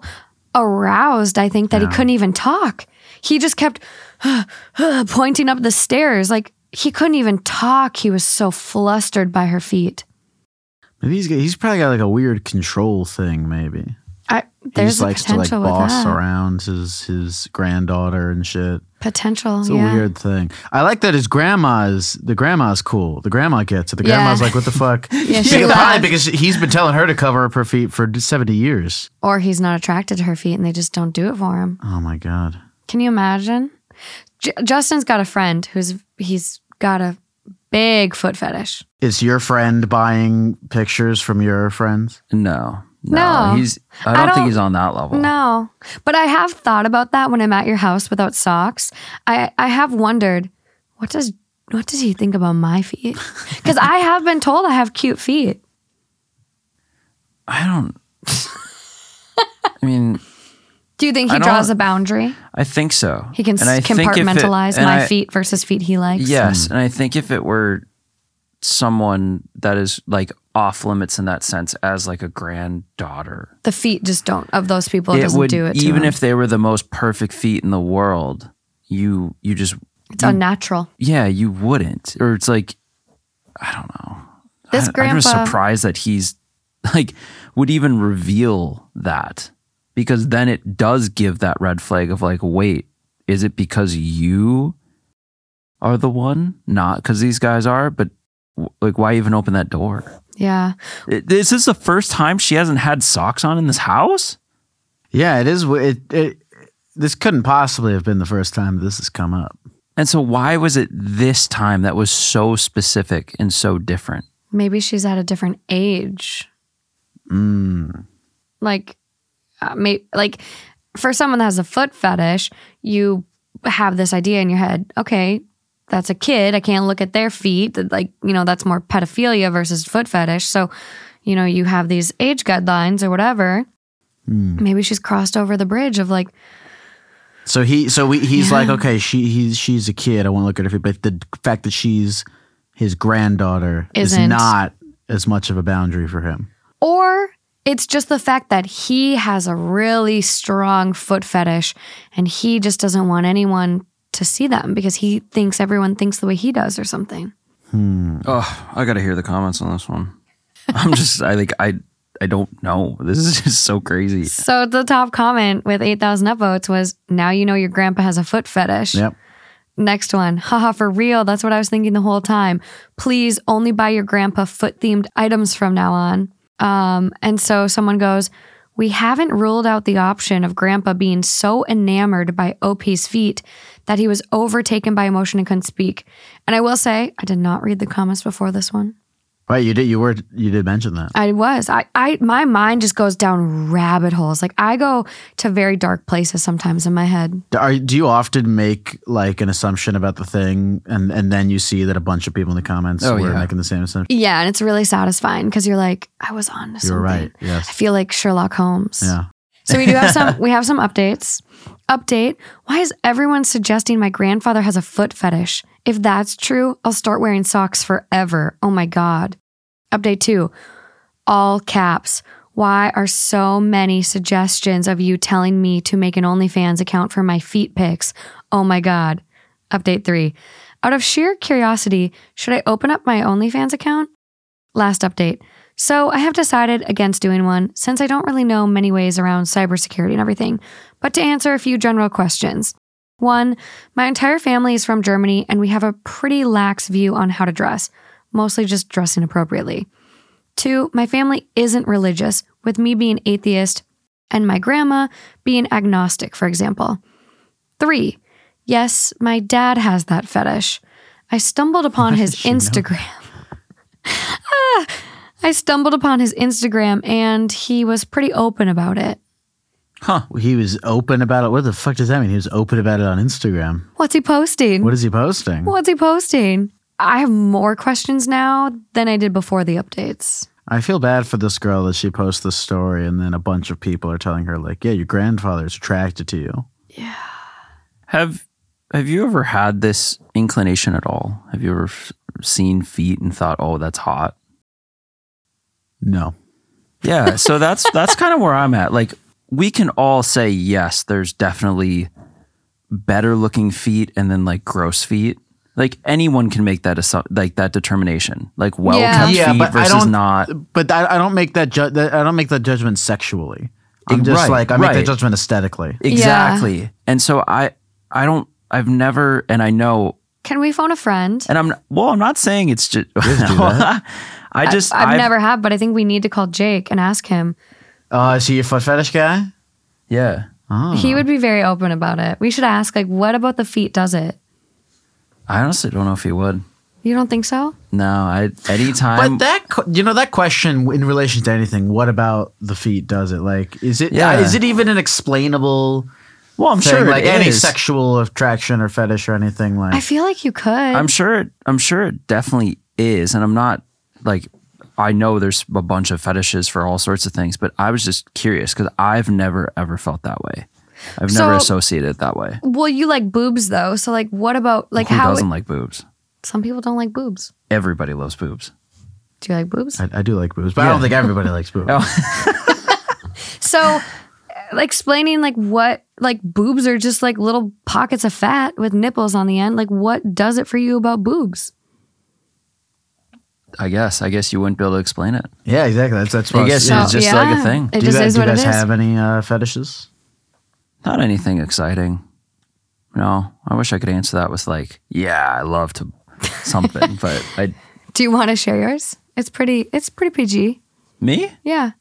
aroused, I think, that he couldn't even talk. He just kept pointing up the stairs. Like, he couldn't even talk. He was so flustered by her feet. Maybe he's probably got like a weird control thing, maybe. There's he just likes to like boss around his granddaughter and shit. Potential, it's a weird thing. I like that the grandma's cool. The grandma gets it. The grandma's like, what the fuck? Because he's been telling her to cover up her feet for 70 years. Or he's not attracted to her feet and they just don't do it for him. Oh my God. Can you imagine? Justin's got a friend he's got a big foot fetish. Is your friend buying pictures from your friends? No, he's. I don't think he's on that level. No, but I have thought about that when I'm at your house without socks. I have wondered, what does he think about my feet? Because I have been told I have cute feet. I don't. I mean, do you think he draws a boundary? I think so. He can compartmentalize feet versus feet he likes. Yes, and I think if it were someone that is like off limits in that sense as like a granddaughter, the feet just don't of those people. It doesn't do it to even them. If they were the most perfect feet in the world, you just unnatural. Yeah, you wouldn't. Or it's like, I don't know. I'm just surprised that he's like would even reveal that, because then it does give that red flag of like, wait, is it because you are the one? Not because these guys are, but like, why even open that door? Yeah. Is this the first time she hasn't had socks on in this house? Yeah, it is. This couldn't possibly have been the first time this has come up. And so why was it this time that was so specific and so different? Maybe she's at a different age. Like, like for someone that has a foot fetish, you have this idea in your head, okay, that's a kid, I can't look at their feet, like, you know, that's more pedophilia versus foot fetish. So, you know, you have these age guidelines or whatever. Mm. Maybe she's crossed over the bridge of like. So he's like, okay, she's a kid, I want to look at her feet, but the fact that she's his granddaughter is not as much of a boundary for him. Or it's just the fact that he has a really strong foot fetish and he just doesn't want anyone to see them because he thinks everyone thinks the way he does or something. Hmm. Oh, I got to hear the comments on this one. I'm just, I don't know. This is just so crazy. So the top comment with 8,000 upvotes was, now you know your grandpa has a foot fetish. Yep. Next one, haha, for real. That's what I was thinking the whole time. Please only buy your grandpa foot-themed items from now on. And so someone goes, we haven't ruled out the option of grandpa being so enamored by OP's feet that he was overtaken by emotion and couldn't speak. And I will say, I did not read the comments before this one. Right, you did mention that. I was. My mind just goes down rabbit holes. Like I go to very dark places sometimes in my head. Do you often make like an assumption about the thing and then you see that a bunch of people in the comments were making the same assumption? Yeah, and it's really satisfying because you're like, I was on to something. You're right, yes. I feel like Sherlock Holmes. Yeah. So we do have some updates. Update, why is everyone suggesting my grandfather has a foot fetish? If that's true, I'll start wearing socks forever. Oh my God. Update 2, all caps. Why are so many suggestions of you telling me to make an OnlyFans account for my feet pics? Oh my God. Update 3, out of sheer curiosity, should I open up my OnlyFans account? Last update. So I have decided against doing one since I don't really know many ways around cybersecurity and everything, but to answer a few general questions. 1, my entire family is from Germany and we have a pretty lax view on how to dress, mostly just dressing appropriately. 2, my family isn't religious, with me being atheist and my grandma being agnostic, for example. 3, yes, my dad has that fetish. I stumbled upon his Instagram. I stumbled upon his Instagram and he was pretty open about it. Huh. He was open about it? What the fuck does that mean? He was open about it on Instagram. What's he posting? What is he posting? What's he posting? I have more questions now than I did before the updates. I feel bad for this girl that she posts this story and then a bunch of people are telling her like, yeah, your grandfather's attracted to you. Yeah. Have you ever had this inclination at all? Have you ever seen feet and thought, oh, that's hot? No. Yeah, so that's kind of where I'm at. Like, we can all say, yes, there's definitely better looking feet and then like gross feet. Like anyone can make that that determination. Like well-kept feet but versus not. But I don't make that judgment sexually. I'm just I make that judgment aesthetically. Exactly. Yeah. And so I know. Can we phone a friend? And I'm not saying it's just. I've never have, but I think we need to call Jake and ask him. Is he a foot fetish guy? Yeah. Oh. He would be very open about it. We should ask, like, what about the feet does it? I honestly don't know if he would. You don't think so? No, anytime. But that question in relation to anything, what about the feet does it? Like, is it even an explainable Well, I'm thing, sure like any is. Sexual attraction or fetish or anything like I feel like you could. I'm sure it definitely is, and I'm not like I know there's a bunch of fetishes for all sorts of things, but I was just curious because I've never, ever felt that way. I've never associated it that way. Well, you like boobs though. So like, what about like Who doesn't like boobs? Some people don't like boobs. Everybody loves boobs. Do you like boobs? I do like boobs, but I don't think everybody likes boobs. Oh. So explaining like what, like boobs are just like little pockets of fat with nipples on the end. Like what does it for you about boobs? I guess you wouldn't be able to explain it. Yeah, exactly. That's what I guess it's just like a thing. It just is what it is. Do you guys have any fetishes? Not anything exciting. No, I wish I could answer that with like, yeah, I love to something, but I. Do you want to share yours? It's pretty PG. Me? Yeah.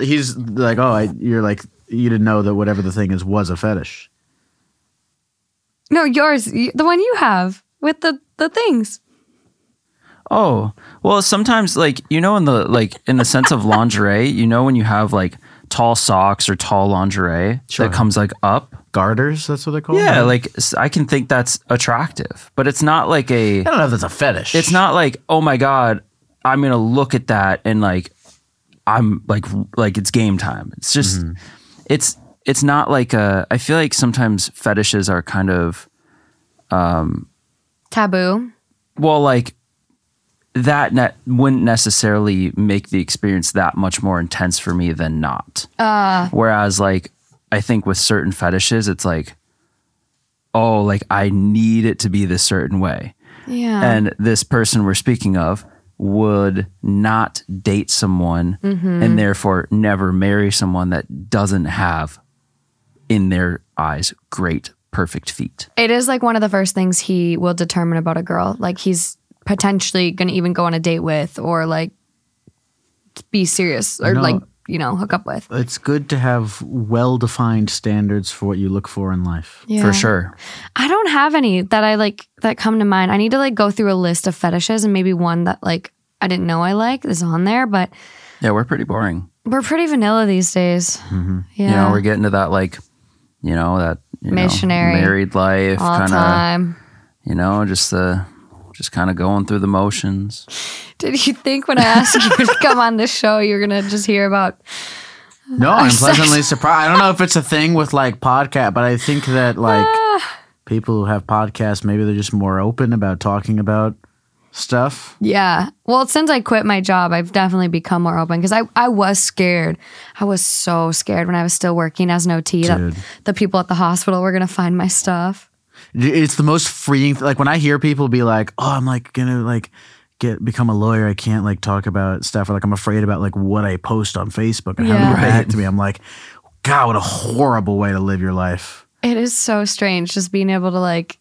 He's like, oh, you're like, you didn't know that whatever the thing is was a fetish. No, yours, the one you have with the things. Oh, well, sometimes like, you know, in the sense of lingerie, you know, when you have like tall socks or tall lingerie that comes like up. Garters, that's what they call it. Yeah, like I can think that's attractive, but it's not like a... I don't know if that's a fetish. It's not like, oh my God, I'm going to look at that and like, I'm like it's game time. It's just, it's not like a... I feel like sometimes fetishes are kind of... taboo. Well, like that wouldn't necessarily make the experience that much more intense for me than not. Whereas like, I think with certain fetishes, it's like, oh, like I need it to be this certain way. Yeah. And this person we're speaking of would not date someone and therefore never marry someone that doesn't have, in their eyes, great, perfect feet. It is like one of the first things he will determine about a girl. Like he's potentially going to even go on a date with, or like be serious, or like, you know, hook up with. It's good to have well-defined standards for what you look for in life. Yeah. For sure. I don't have any that I like that come to mind. I need to like go through a list of fetishes, and maybe one that like I didn't know I like is on there, but... Yeah, we're pretty boring. We're pretty vanilla these days. Mm-hmm. Yeah. You know, we're getting to that like, you know, that you missionary know, married life kind of, you know, just kind of going through the motions. Did you think when I asked you to come on this show, you're going to just hear about... No, I'm pleasantly surprised. I don't know if it's a thing with like podcast, but I think that like people who have podcasts, maybe they're just more open about talking about stuff. Yeah. Well, since I quit my job, I've definitely become more open, because I was scared. I was so scared when I was still working as an OT that the people at the hospital were going to find my stuff. It's the most freeing. Like when I hear people be like, oh, I'm like going to like... become a lawyer, I can't like talk about stuff, or like I'm afraid about like what I post on Facebook and how people react to me. I'm like, God, what a horrible way to live your life. It is so strange just being able to like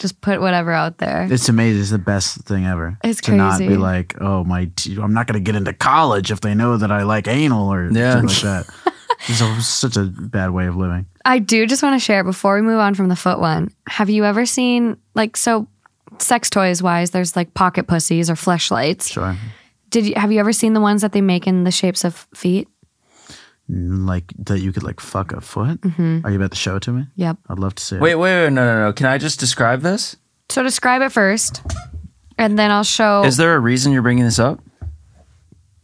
just put whatever out there. It's amazing. It's the best thing ever. It's crazy. To not be like, oh my, I'm not going to get into college if they know that I like anal or something like that. It's such a bad way of living. I do just want to share before we move on from the foot one. Have you ever seen like, so sex toys wise, there's like pocket pussies or fleshlights. Sure. Have you ever seen the ones that they make in the shapes of feet? Like that you could like fuck a foot? Mm-hmm. Are you about to show it to me? Yep. I'd love to see it. Wait, no. Can I just describe this? So describe it first, and then I'll show. Is there a reason you're bringing this up?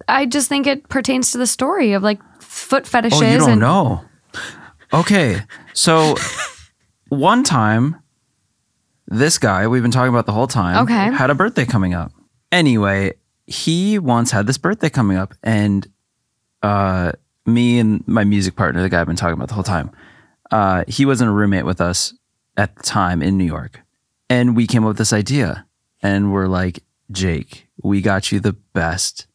I just think it pertains to the story of like foot fetishes. Oh, you don't know. Okay. So one time... This guy we've been talking about the whole time had a birthday coming up. Anyway, he once had this birthday coming up, and me and my music partner, the guy I've been talking about the whole time, he wasn't a roommate with us at the time in New York. And we came up with this idea, and we're like, Jake, we got you the best.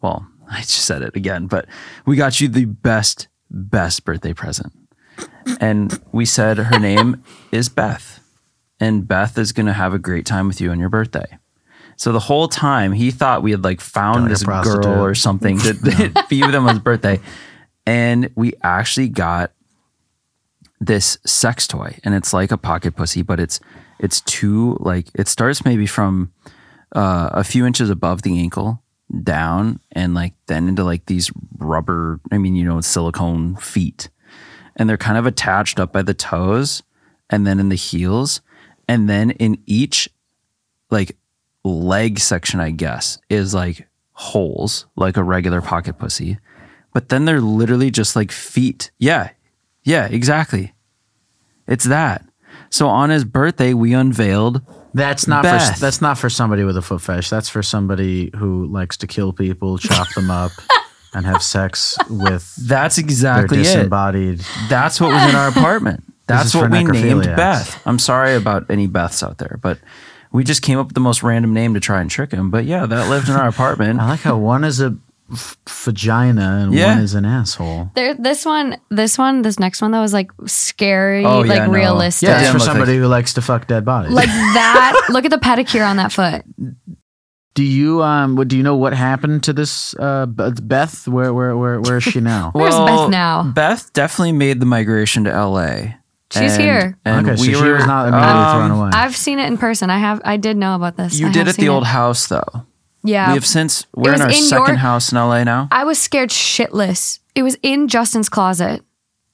Well, I just said it again, but we got you the best birthday present. And we said her name is Beth. And Beth is going to have a great time with you on your birthday. So the whole time he thought we had like found this girl or something to be with him on his birthday. And we actually got this sex toy, and it's like a pocket pussy, but it's two, like it starts maybe from a few inches above the ankle down, and like then into like these rubber, I mean, you know, silicone feet, and they're kind of attached up by the toes and then in the heels. And then in each like leg section, I guess, is like holes, like a regular pocket pussy. But then they're literally just like feet. Yeah, exactly. It's that. So on his birthday, we unveiled Beth. That's not for somebody with a foot fetish. That's for somebody who likes to kill people, chop them up, and have sex with that's exactly their disembodied. It. That's what was in our apartment. That's what we named Beth. I'm sorry about any Beths out there, but we just came up with the most random name to try and trick him. But yeah, that lived in our apartment. I like how one is a vagina and one is an asshole. This next one though was like scary, realistic. Yeah, it's for somebody who likes to fuck dead bodies. Like that. Look at the pedicure on that foot. Do you know what happened to this Beth? Where is she now? Where's Beth now? Beth definitely made the migration to LA. She's here. And so she was not immediately thrown away. I've seen it in person. I did know about this. You did at the old house, though. Yeah. We have since, we're in our second house in LA now. I was scared shitless. It was in Justin's closet.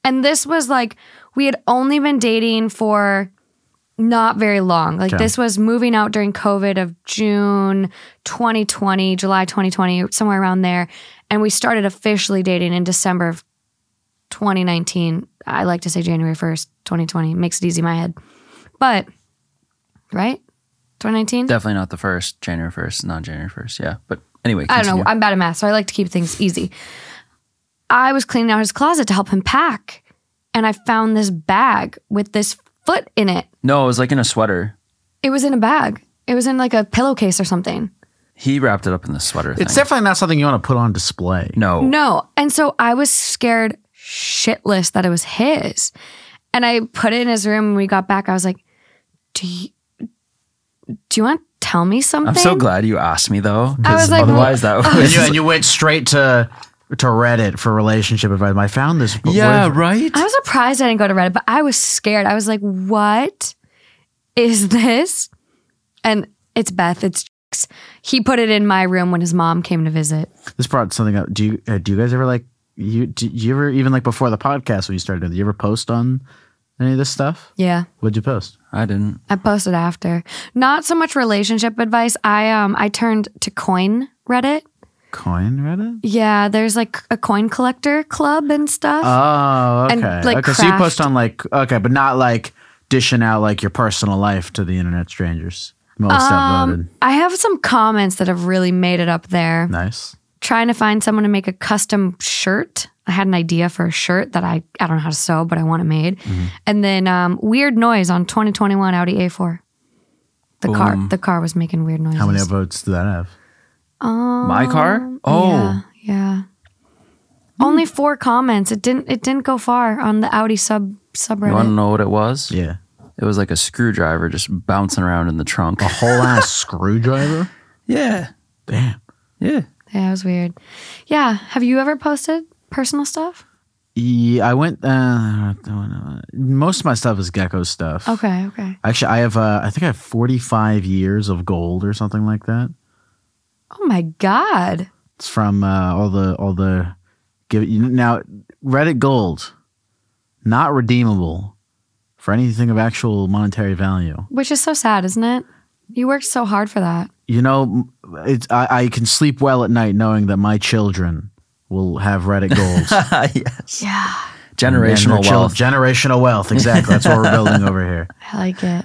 And this was like, we had only been dating for not very long. Like this was moving out during COVID of June 2020, July 2020, somewhere around there. And we started officially dating in December of 2019. I like to say January 1st, 2020. Makes it easy in my head. But, right? 2019? Definitely not the first. January 1st, not January 1st. Yeah. But anyway, continue. I don't know. I'm bad at math, so I like to keep things easy. I was cleaning out his closet to help him pack. And I found this bag with this foot in it. No, it was like in a sweater. It was in a bag. It was in like a pillowcase or something. He wrapped it up in the sweater thing. It's definitely not something you want to put on display. No. No. And so I was scared shitless that it was his. And I put it in his room. When we got back, I was like, do you want to tell me something? I'm so glad you asked me though. I was like, otherwise well, that was... And you went straight to Reddit for relationship advice. I found this. Yeah, right? I was surprised I didn't go to Reddit, but I was scared. I was like, what is this? And it's Beth. It's Jax. He put it in my room when his mom came to visit. This brought something up. Do you guys ever like, do you ever, even like before the podcast when you started, do you ever post on any of this stuff? Yeah. What'd you post? I didn't. I posted after. Not so much relationship advice. I turned to Coin Reddit. Coin Reddit? Yeah, there's like a coin collector club and stuff. Oh, okay. And like okay, so you post on like, okay, but not like dishing out like your personal life to the internet strangers. Most uploaded. I have some comments that have really made it up there. Nice. Trying to find someone to make a custom shirt. I had an idea for a shirt that I don't know how to sew, but I want it made. Mm-hmm. And then weird noise on 2021 Audi A4. The car was making weird noises. How many upvotes did that have? My car? Oh. Yeah. Only 4 comments. It didn't go far on the Audi subreddit. You want to know what it was? Yeah. It was like a screwdriver just bouncing around in the trunk. A whole ass screwdriver? Yeah. Damn. Yeah. Yeah, it was weird. Yeah. Have you ever posted personal stuff? Yeah, I went, most of my stuff is Gecko stuff. Okay. Actually, I think I have 45 years of gold or something like that. Oh my God. It's from all the now Reddit gold, not redeemable for anything of actual monetary value. Which is so sad, isn't it? You worked so hard for that. You know, I can sleep well at night knowing that my children will have Reddit gold. Yes. Yeah. Generational wealth. Generational wealth, exactly. That's what we're building over here. I like it.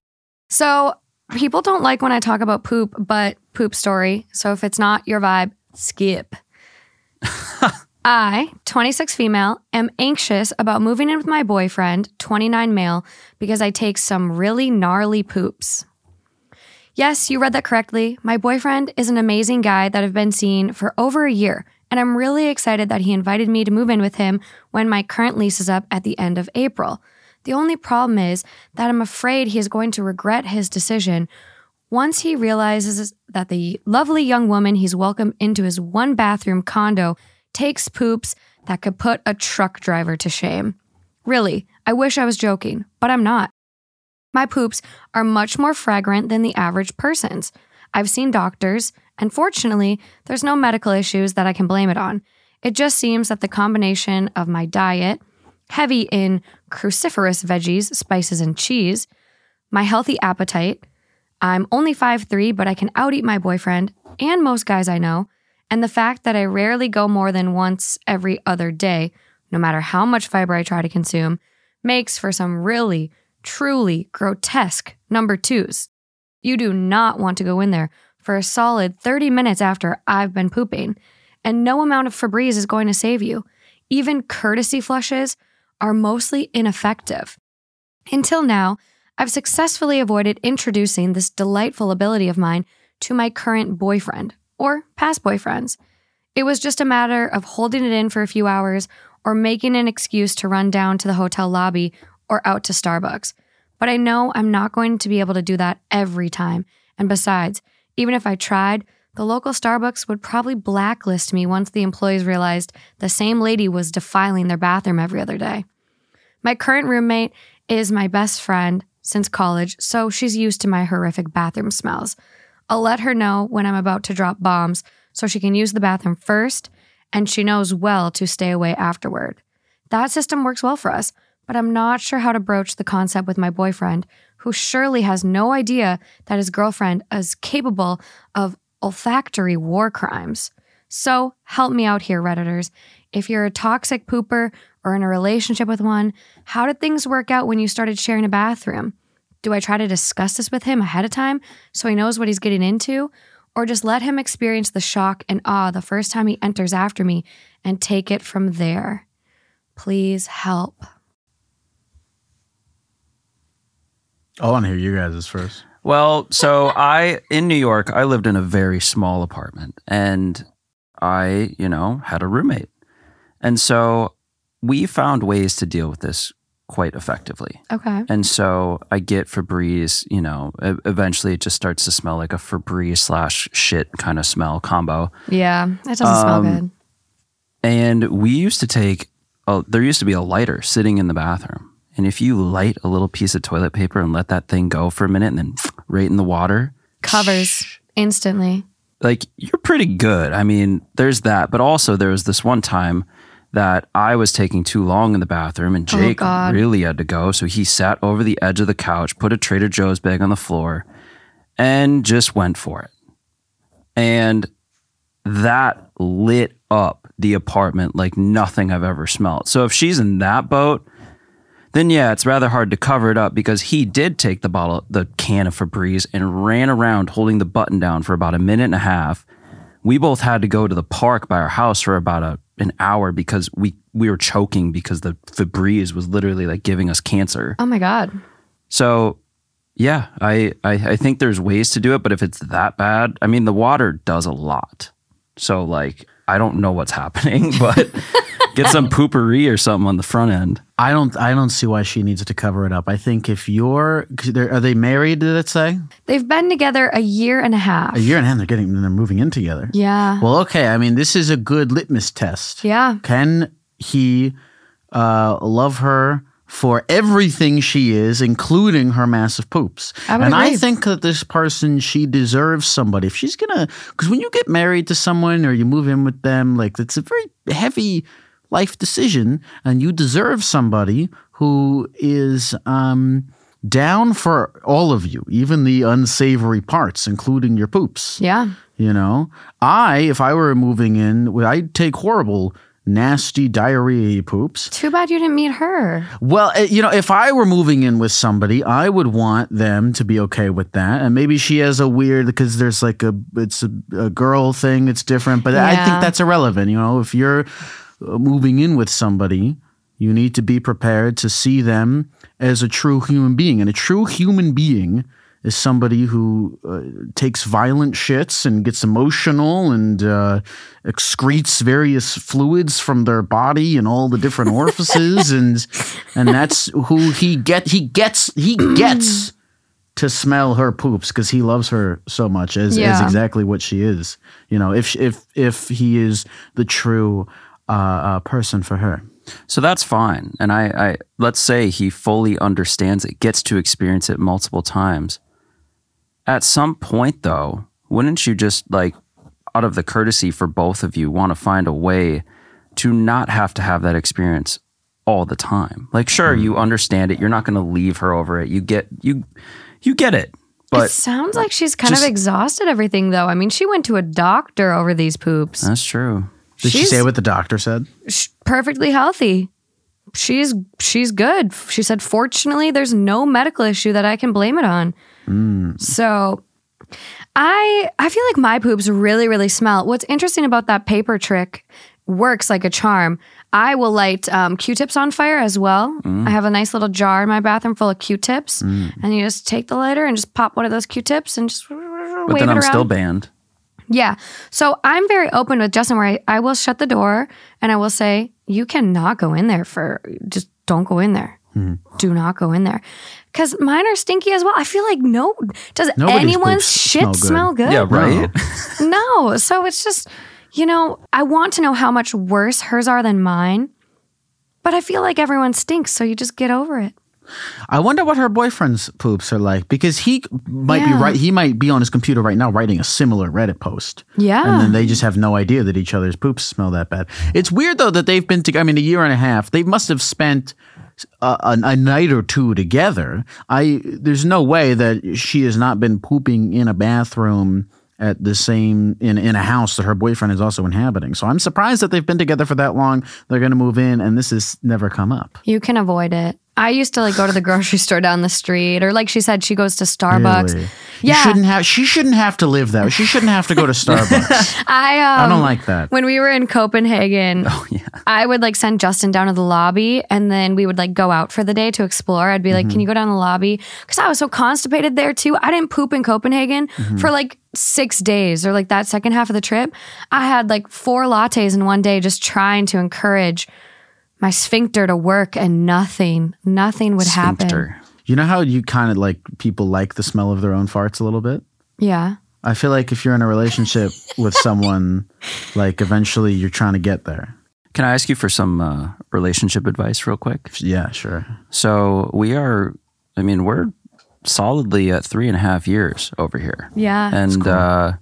So people don't like when I talk about poop, but poop story. So if it's not your vibe, skip. I, 26 female, am anxious about moving in with my boyfriend, 29 male, because I take some really gnarly poops. Yes, you read that correctly. My boyfriend is an amazing guy that I've been seeing for over a year, and I'm really excited that he invited me to move in with him when my current lease is up at the end of April. The only problem is that I'm afraid he is going to regret his decision once he realizes that the lovely young woman he's welcomed into his one-bathroom condo takes poops that could put a truck driver to shame. Really, I wish I was joking, but I'm not. My poops are much more fragrant than the average person's. I've seen doctors, and fortunately, there's no medical issues that I can blame it on. It just seems that the combination of my diet, heavy in cruciferous veggies, spices, and cheese, my healthy appetite, I'm only 5'3", but I can out-eat my boyfriend, and most guys I know, and the fact that I rarely go more than once every other day, no matter how much fiber I try to consume, makes for some really, truly grotesque number twos. You do not want to go in there for a solid 30 minutes after I've been pooping, and no amount of Febreze is going to save you. Even courtesy flushes are mostly ineffective. Until now, I've successfully avoided introducing this delightful ability of mine to my current boyfriend, or past boyfriends. It was just a matter of holding it in for a few hours or making an excuse to run down to the hotel lobby or out to Starbucks. But I know I'm not going to be able to do that every time. And besides, even if I tried, the local Starbucks would probably blacklist me once the employees realized the same lady was defiling their bathroom every other day. My current roommate is my best friend since college, so she's used to my horrific bathroom smells. I'll let her know when I'm about to drop bombs so she can use the bathroom first, and she knows well to stay away afterward. That system works well for us, but I'm not sure how to broach the concept with my boyfriend, who surely has no idea that his girlfriend is capable of olfactory war crimes. So help me out here, Redditors. If you're a toxic pooper or in a relationship with one, how did things work out when you started sharing a bathroom? Do I try to discuss this with him ahead of time so he knows what he's getting into? Or just let him experience the shock and awe the first time he enters after me and take it from there? Please help. I want to hear you guys' first. Well, so in New York, I lived in a very small apartment, and I, had a roommate. And so we found ways to deal with this quite effectively. Okay. And so I get Febreze, eventually it just starts to smell like a Febreze / shit kind of smell combo. Yeah, it doesn't smell good. And we used to there used to be a lighter sitting in the bathroom. And if you light a little piece of toilet paper and let that thing go for a minute and then right in the water. Covers instantly. Like, you're pretty good. I mean, there's that. But also there was this one time that I was taking too long in the bathroom and Jake really had to go. So he sat over the edge of the couch, put a Trader Joe's bag on the floor and just went for it. And that lit up the apartment like nothing I've ever smelled. So if she's in that boat, then yeah, it's rather hard to cover it up because he did take the can of Febreze and ran around holding the button down for about a minute and a half. We both had to go to the park by our house for about an hour because we were choking because the Febreze was literally like giving us cancer. Oh my God. So yeah, I think there's ways to do it, but if it's that bad, I mean, the water does a lot. So like, I don't know what's happening, but get some poopery or something on the front end. I don't see why she needs to cover it up. I think if are they married, did it say? They've been together a year and a half. A year and a half, they're moving in together. Yeah. Well, okay. I mean, this is a good litmus test. Yeah. Can he love her for everything she is, including her massive poops? I agree. I think that this person, she deserves somebody. If she's going to, because when you get married to someone or you move in with them, like it's a very heavy life decision, and you deserve somebody who is down for all of you, even the unsavory parts, including your poops. Yeah. If I were moving in, I'd take horrible, nasty diarrhea poops. Too bad you didn't meet her. Well, if I were moving in with somebody, I would want them to be okay with that. And maybe she has a weird, because there's like it's a girl thing, it's different, but yeah. I think that's irrelevant. If you're moving in with somebody, you need to be prepared to see them as a true human being. And a true human being is somebody who takes violent shits and gets emotional and excretes various fluids from their body and all the different orifices, and that's who he gets to smell her poops because he loves her so much as exactly what she is. If he is the true person for her. So that's fine. And I let's say he fully understands it, gets to experience it multiple times. At some point though, wouldn't you just like out of the courtesy for both of you want to find a way to not have to have that experience all the time? Like sure, you understand it. You're not going to leave her over it. You get it. But it sounds like she's kind of exhausted everything, though. I mean, she went to a doctor over these poops. That's true. Did she say what the doctor said? Perfectly healthy. She's good. She said, fortunately, there's no medical issue that I can blame it on. So I feel like my poops really, really smell. What's interesting about that paper trick, works like a charm. I will light Q-tips on fire as well. I have a nice little jar in my bathroom full of Q-tips. And you just take the lighter and just pop one of those Q-tips and just wave it around. But then I'm still banned. Yeah. So I'm very open with Justin where I will shut the door and I will say, you cannot go in there just don't go in there. Do not go in there. Because mine are stinky as well. I feel like nobody's anyone's shit smell good? Yeah, right? No. So it's just, you know, I want to know how much worse hers are than mine. But I feel like everyone stinks, so you just get over it. I wonder what her boyfriend's poops are like, because he might be right. He might be on his computer right now writing a similar Reddit post. Yeah. And then they just have no idea that each other's poops smell that bad. It's weird, though, that they've been together. I mean, a year and a half. They must have spent a night or two together. There's no way that she has not been pooping in a bathroom at the same in a house that her boyfriend is also inhabiting. So I'm surprised that they've been together for that long. They're going to move in, and this has never come up. You can avoid it. I used to go to the grocery store down the street, or like she said, she goes to Starbucks. Really? Yeah, she shouldn't have to live that. She shouldn't have to go to Starbucks. I don't like that. When we were in Copenhagen, I would send Justin down to the lobby, and then we would go out for the day to explore. I'd be like, "Can you go down the lobby?" Because I was so constipated there too. I didn't poop in Copenhagen for 6 days, or that second half of the trip. I had 4 lattes in one day, just trying to encourage my sphincter to work, and nothing would happen. You know how you kind of people like the smell of their own farts a little bit? Yeah. I feel like if you're in a relationship with someone, eventually you're trying to get there. Can I ask you for some relationship advice real quick? Yeah, sure. So we're solidly at 3.5 years over here. Yeah. And cool.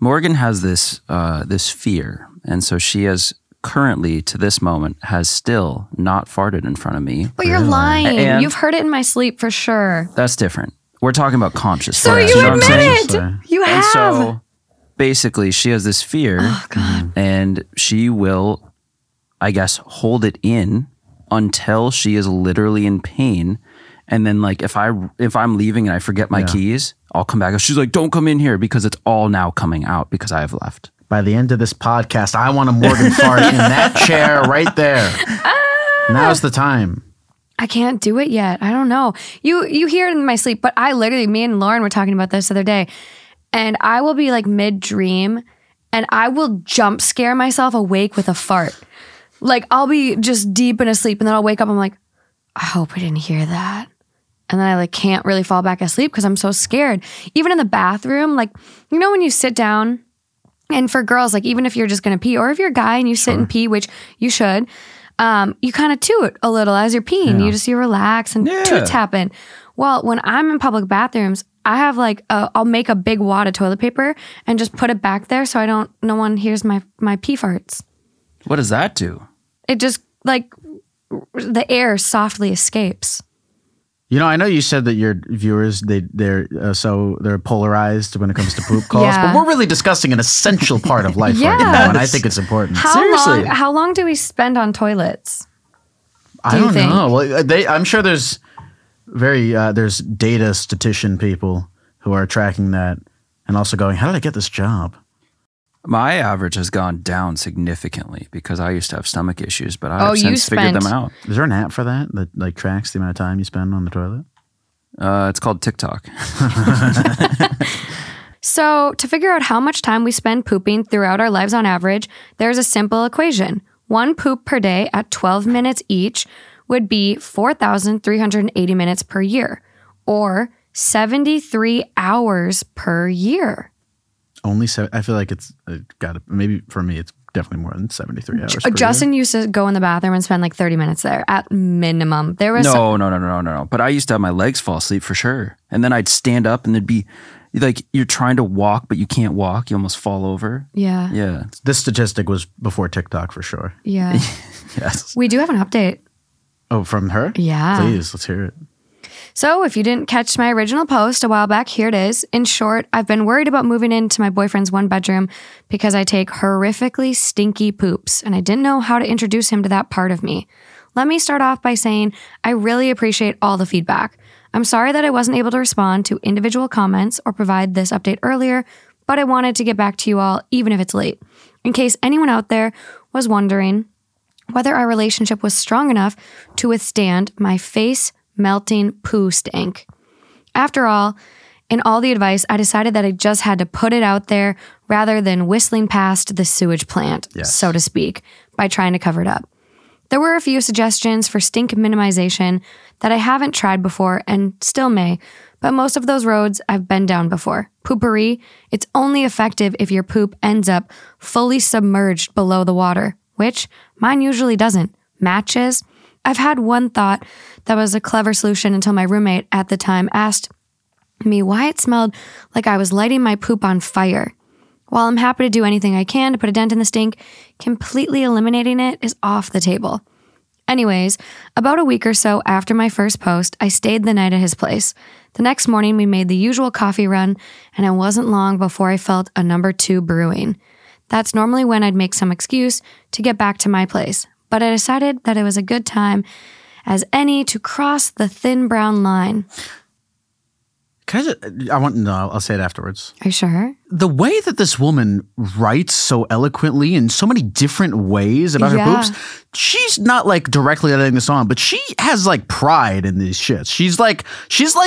Morgan has this fear. And so she has currently to this moment has still not farted in front of me. But you're lying. And you've heard it in my sleep for sure. That's different. We're talking about conscious. So you admit it. You have. And so basically she has this fear. Oh, God. And she will, I guess, hold it in until she is literally in pain. And then if I'm leaving and I forget my keys, I'll come back. She's like, don't come in here, because it's all now coming out because I have left. By the end of this podcast, I want a Morgan fart in that chair right there. Now's the time. I can't do it yet. I don't know. You hear it in my sleep, but me and Lauren were talking about this the other day, and I will be mid-dream, and I will jump scare myself awake with a fart. I'll be just deep in a sleep, and then I'll wake up, I'm like, I hope I didn't hear that. And then I can't really fall back asleep because I'm so scared. Even in the bathroom, when you sit down. And for girls, even if you're just going to pee, or if you're a guy and you sit and pee, which you should, you kind of toot a little as you're peeing. Yeah. You relax and toots happen. Well, when I'm in public bathrooms, I have I'll make a big wad of toilet paper and just put it back there so no one hears my pee farts. What does that do? It just the air softly escapes. You know, I know you said that your viewers, they're polarized when it comes to poop calls, but we're really discussing an essential part of life right now, and I think it's important. How long do we spend on toilets? I don't know. Well, I'm sure there's there's data statistician people who are tracking that and also going, how did I get this job? My average has gone down significantly because I used to have stomach issues, but I have since figured them out. Is there an app for that tracks the amount of time you spend on the toilet? It's called TikTok. So to figure out how much time we spend pooping throughout our lives on average, there's a simple equation. 1 poop per day at 12 minutes each would be 4,380 minutes per year, or 73 hours per year. Only seven. I feel like maybe for me, it's definitely more than 73 hours. Justin used to go in the bathroom and spend 30 minutes there at minimum. There was no. But I used to have my legs fall asleep for sure. And then I'd stand up and there'd be you're trying to walk, but you can't walk. You almost fall over. Yeah. Yeah. This statistic was before TikTok for sure. Yeah. Yes. We do have an update. Oh, from her? Yeah. Please, let's hear it. So if you didn't catch my original post a while back, here it is. In short, I've been worried about moving into my boyfriend's one bedroom because I take horrifically stinky poops, and I didn't know how to introduce him to that part of me. Let me start off by saying I really appreciate all the feedback. I'm sorry that I wasn't able to respond to individual comments or provide this update earlier, but I wanted to get back to you all, even if it's late. In case anyone out there was wondering whether our relationship was strong enough to withstand my face melting poo stank. After all, in all the advice, I decided that I just had to put it out there rather than whistling past the sewage plant, so to speak, by trying to cover it up. There were a few suggestions for stink minimization that I haven't tried before and still may, but most of those roads I've been down before. Poopery, it's only effective if your poop ends up fully submerged below the water, which mine usually doesn't. Matches? I've had one thought that was a clever solution until my roommate at the time asked me why it smelled like I was lighting my poop on fire. While I'm happy to do anything I can to put a dent in the stink, completely eliminating it is off the table. Anyways, about a week or so after my first post, I stayed the night at his place. The next morning, we made the usual coffee run, and it wasn't long before I felt a number two brewing. That's normally when I'd make some excuse to get back to my place, but I decided that it was a good time as any to cross the thin brown line. I'll say it afterwards. Are you sure? The way that this woman writes so eloquently in so many different ways about her boobs, she's not like directly editing this on, but she has like pride in these shits. She's like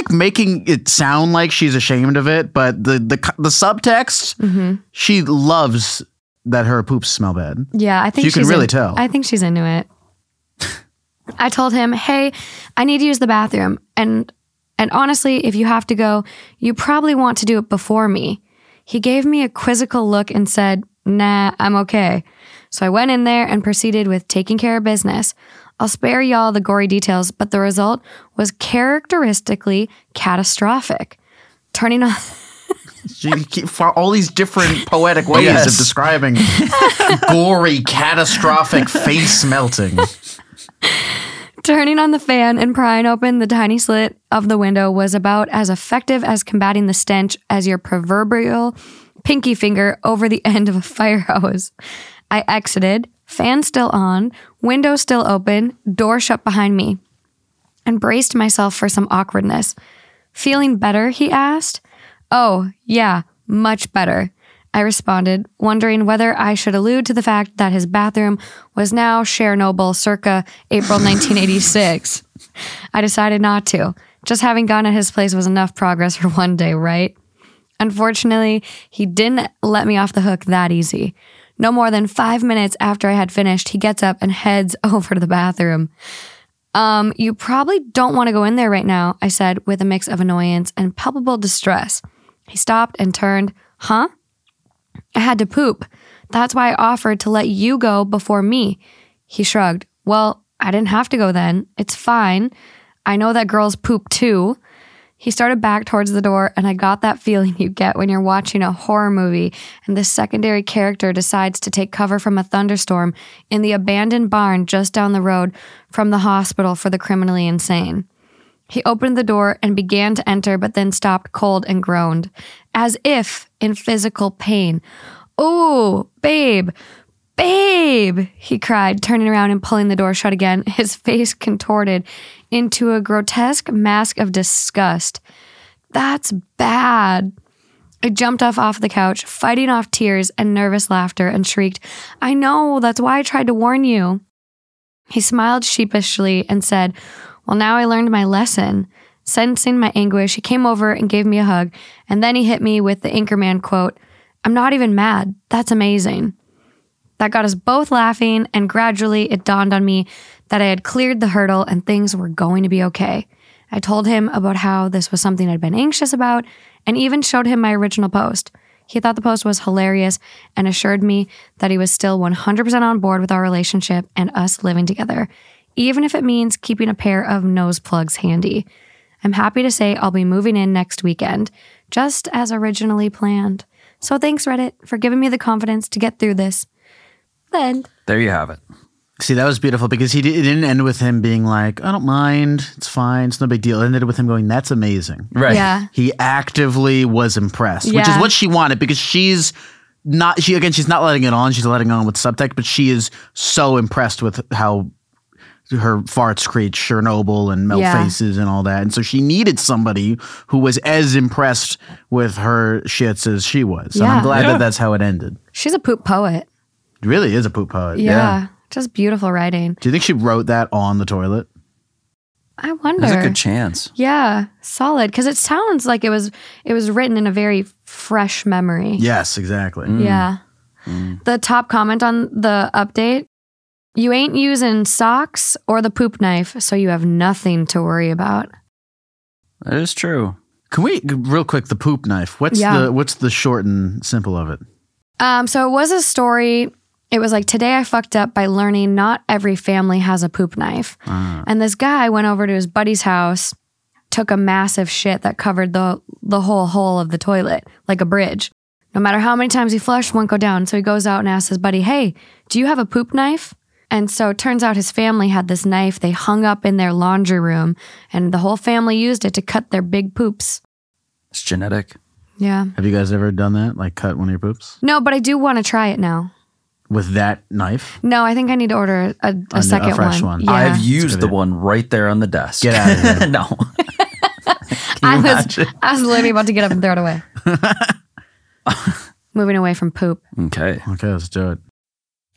making it sound like she's ashamed of it, but the subtext, she loves that her poops smell bad. Yeah, I think you can really tell. I think she's into it. I told him, "Hey, I need to use the bathroom," And honestly, if you have to go, you probably want to do it before me. He gave me a quizzical look and said, "Nah, I'm okay." So I went in there and proceeded with taking care of business. I'll spare y'all the gory details, but the result was characteristically catastrophic. Turning on... You keep all these different poetic ways of describing gory, catastrophic face melting. Turning on the fan and prying open the tiny slit of the window was about as effective as combating the stench as your proverbial pinky finger over the end of a fire hose. I exited, fan still on, window still open, door shut behind me, and braced myself for some awkwardness. "Feeling better?" he asked. "Oh, yeah, much better," I responded, wondering whether I should allude to the fact that his bathroom was now Chernobyl circa April 1986. I decided not to. Just having gone at his place was enough progress for one day, right? Unfortunately, he didn't let me off the hook that easy. No more than 5 minutes after I had finished, he gets up and heads over to the bathroom. You probably don't want to go in there right now," I said with a mix of annoyance and palpable distress. He stopped and turned. "Huh? I had to poop. That's why I offered to let you go before me." He shrugged. "Well, I didn't have to go then. It's fine. I know that girls poop too." He started back towards the door, and I got that feeling you get when you're watching a horror movie and the secondary character decides to take cover from a thunderstorm in the abandoned barn just down the road from the hospital for the criminally insane. He opened the door and began to enter, but then stopped cold and groaned, as if in physical pain. "Oh, babe, babe," he cried, turning around and pulling the door shut again, his face contorted into a grotesque mask of disgust. "That's bad." I jumped off the couch, fighting off tears and nervous laughter, and shrieked, "I know, that's why I tried to warn you." He smiled sheepishly and said, "Well, now I learned my lesson." Sensing my anguish, he came over and gave me a hug, and then he hit me with the Anchorman quote, "I'm not even mad. That's amazing." That got us both laughing, and gradually it dawned on me that I had cleared the hurdle and things were going to be okay. I told him about how this was something I'd been anxious about, and even showed him my original post. He thought the post was hilarious and assured me that he was still 100% on board with our relationship and us living together, even if it means keeping a pair of nose plugs handy. I'm happy to say I'll be moving in next weekend, just as originally planned. So thanks, Reddit, for giving me the confidence to get through this. Then there you have it. See, that was beautiful because it didn't end with him being like, I don't mind. It's fine. It's no big deal. It ended with him going, that's amazing. Right. Yeah. He actively was impressed, which is what she wanted because she's not letting it on. She's letting on with subtext, but she is so impressed with how her farts create Chernobyl and melt faces and all that. And so she needed somebody who was as impressed with her shits as she was. And I'm glad that that's how it ended. She's a poop poet. Really is a poop poet. Yeah. Just beautiful writing. Do you think she wrote that on the toilet? I wonder. There's a good chance. Yeah, solid. Because it sounds like it was written in a very fresh memory. Yes, exactly. Mm. Yeah. Mm. The top comment on the update, you ain't using socks or the poop knife, so you have nothing to worry about. That is true. Can we, real quick, the poop knife. What's the short and simple of it? So it was a story... It was like, today I fucked up by learning not every family has a poop knife. And this guy went over to his buddy's house, took a massive shit that covered the whole hole of the toilet, like a bridge. No matter how many times he flushed, won't go down. So he goes out and asks his buddy, hey, do you have a poop knife? And so it turns out his family had this knife they hung up in their laundry room, and the whole family used it to cut their big poops. It's genetic. Yeah. Have you guys ever done that? Like cut one of your poops? No, but I do want to try it now. With that knife? No, I think I need to order a second one. Yeah. I've used the one right there on the desk. Get out of here. No. I was literally about to get up and throw it away. Moving away from poop. Okay, let's do it.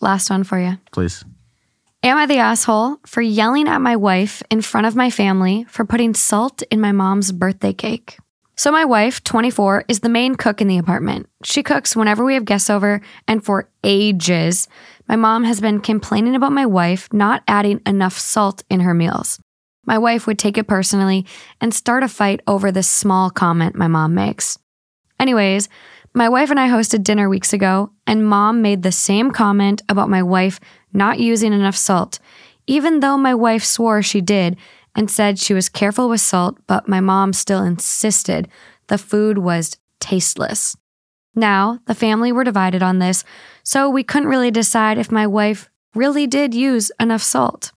Last one for you. Please. Am I the asshole for yelling at my wife in front of my family for putting salt in my mom's birthday cake? So my wife, 24, is the main cook in the apartment. She cooks whenever we have guests over, and for ages, my mom has been complaining about my wife not adding enough salt in her meals. My wife would take it personally and start a fight over this small comment my mom makes. Anyways, my wife and I hosted dinner weeks ago, and mom made the same comment about my wife not using enough salt, even though my wife swore she did and said she was careful with salt, but my mom still insisted the food was tasteless. Now, the family were divided on this, so we couldn't really decide if my wife really did use enough salt.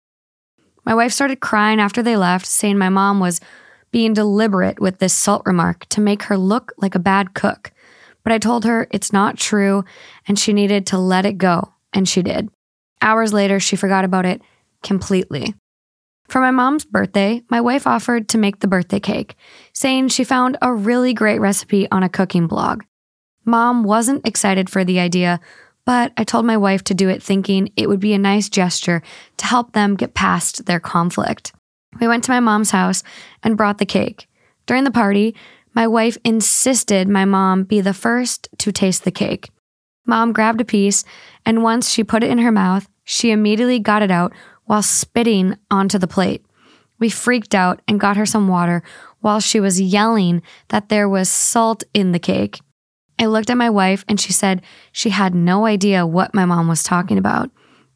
My wife started crying after they left, saying my mom was being deliberate with this salt remark to make her look like a bad cook. But I told her it's not true and she needed to let it go, and she did. Hours later, she forgot about it completely. For my mom's birthday, my wife offered to make the birthday cake, saying she found a really great recipe on a cooking blog. Mom wasn't excited for the idea, but I told my wife to do it thinking it would be a nice gesture to help them get past their conflict. We went to my mom's house and brought the cake. During the party, my wife insisted my mom be the first to taste the cake. Mom grabbed a piece, and once she put it in her mouth, she immediately got it out while spitting onto the plate. We freaked out and got her some water while she was yelling that there was salt in the cake. I looked at my wife, and she said she had no idea what my mom was talking about.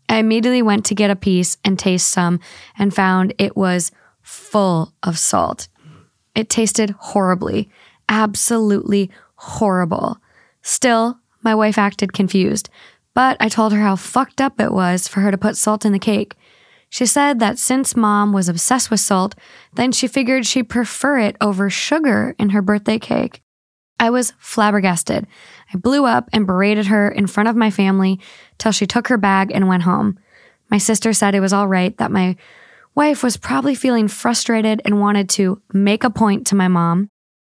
I immediately went to get a piece and taste some and found it was full of salt. It tasted horribly, absolutely horrible. Still, my wife acted confused, but I told her how fucked up it was for her to put salt in the cake. She said that since mom was obsessed with salt, then she figured she'd prefer it over sugar in her birthday cake. I was flabbergasted. I blew up and berated her in front of my family till she took her bag and went home. My sister said it was all right, that my wife was probably feeling frustrated and wanted to make a point to my mom.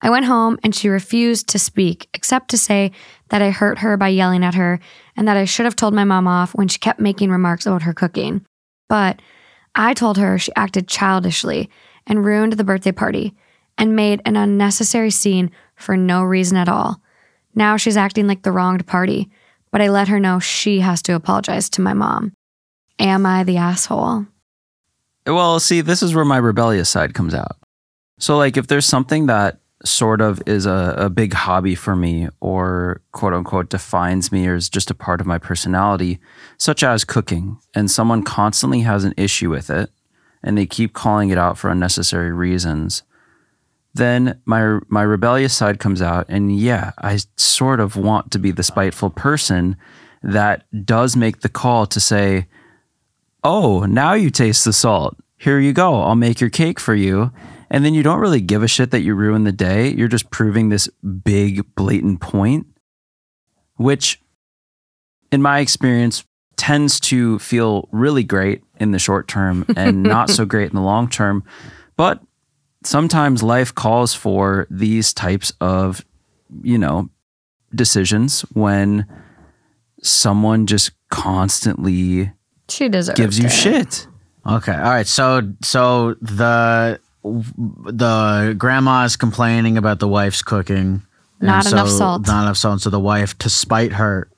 I went home and she refused to speak, except to say that I hurt her by yelling at her and that I should have told my mom off when she kept making remarks about her cooking. But I told her she acted childishly and ruined the birthday party and made an unnecessary scene for no reason at all. Now she's acting like the wronged party, but I let her know she has to apologize to my mom. Am I the asshole? Well, see, this is where my rebellious side comes out. So, like, if there's something that sort of is a big hobby for me or quote unquote defines me or is just a part of my personality, such as cooking, and someone constantly has an issue with it and they keep calling it out for unnecessary reasons, then my rebellious side comes out, and yeah, I sort of want to be the spiteful person that does make the call to say, oh, now you taste the salt. Here you go. I'll make your cake for you. And then you don't really give a shit that you ruin the day. You're just proving this big, blatant point, which in my experience tends to feel really great in the short term and not so great in the long term. But sometimes life calls for these types of, you know, decisions when someone just constantly gives you shit. Okay. All right. So the grandma's complaining about the wife's cooking. Not enough salt. So the wife, to spite her,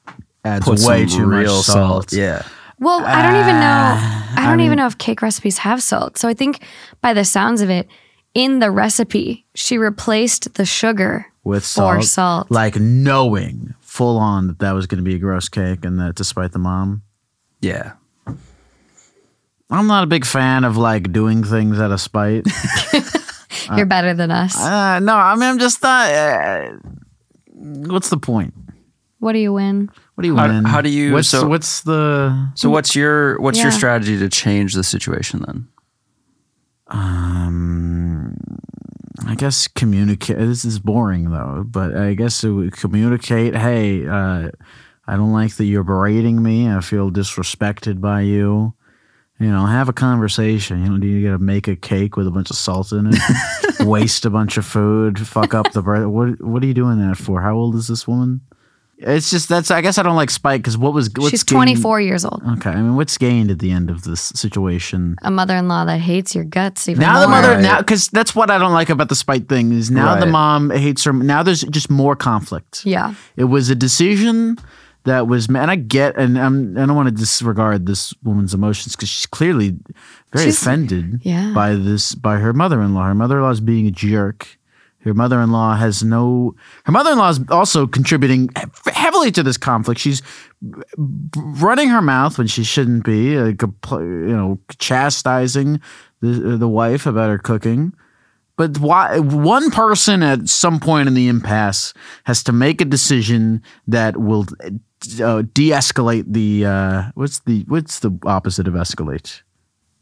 adds way too much salt. Yeah. Well, I don't even know. I don't even know if cake recipes have salt. So I think by the sounds of it, in the recipe, she replaced the sugar with salt. Like, knowing full on that was going to be a gross cake and that despite the mom. Yeah. I'm not a big fan of, like, doing things out of spite. You're better than us. No, I mean, I'm just not. What's the point? What do you win? How do you? What's your strategy to change the situation then? I guess communicate. This is boring though, but I guess it would communicate. Hey, I don't like that you're berating me. I feel disrespected by you. You know, have a conversation. You know, do you got to make a cake with a bunch of salt in it? Waste a bunch of food? Fuck up the bread? What are you doing that for? How old is this woman? It's just I guess I don't like spite because she's 24 years old. Okay, I mean, what's gained at the end of this situation? A mother-in-law that hates your guts even more. Because that's what I don't like about the spite thing is the mom hates her. Now there's just more conflict. Yeah, it was a decision that was, man. I don't want to disregard this woman's emotions because she's clearly very offended by her mother-in-law. Her mother-in-law is being a jerk. Her mother-in-law is also contributing heavily to this conflict. She's running her mouth when she shouldn't be, chastising the wife about her cooking. But why? One person at some point in the impasse has to make a decision that will de-escalate the what's the opposite of escalate?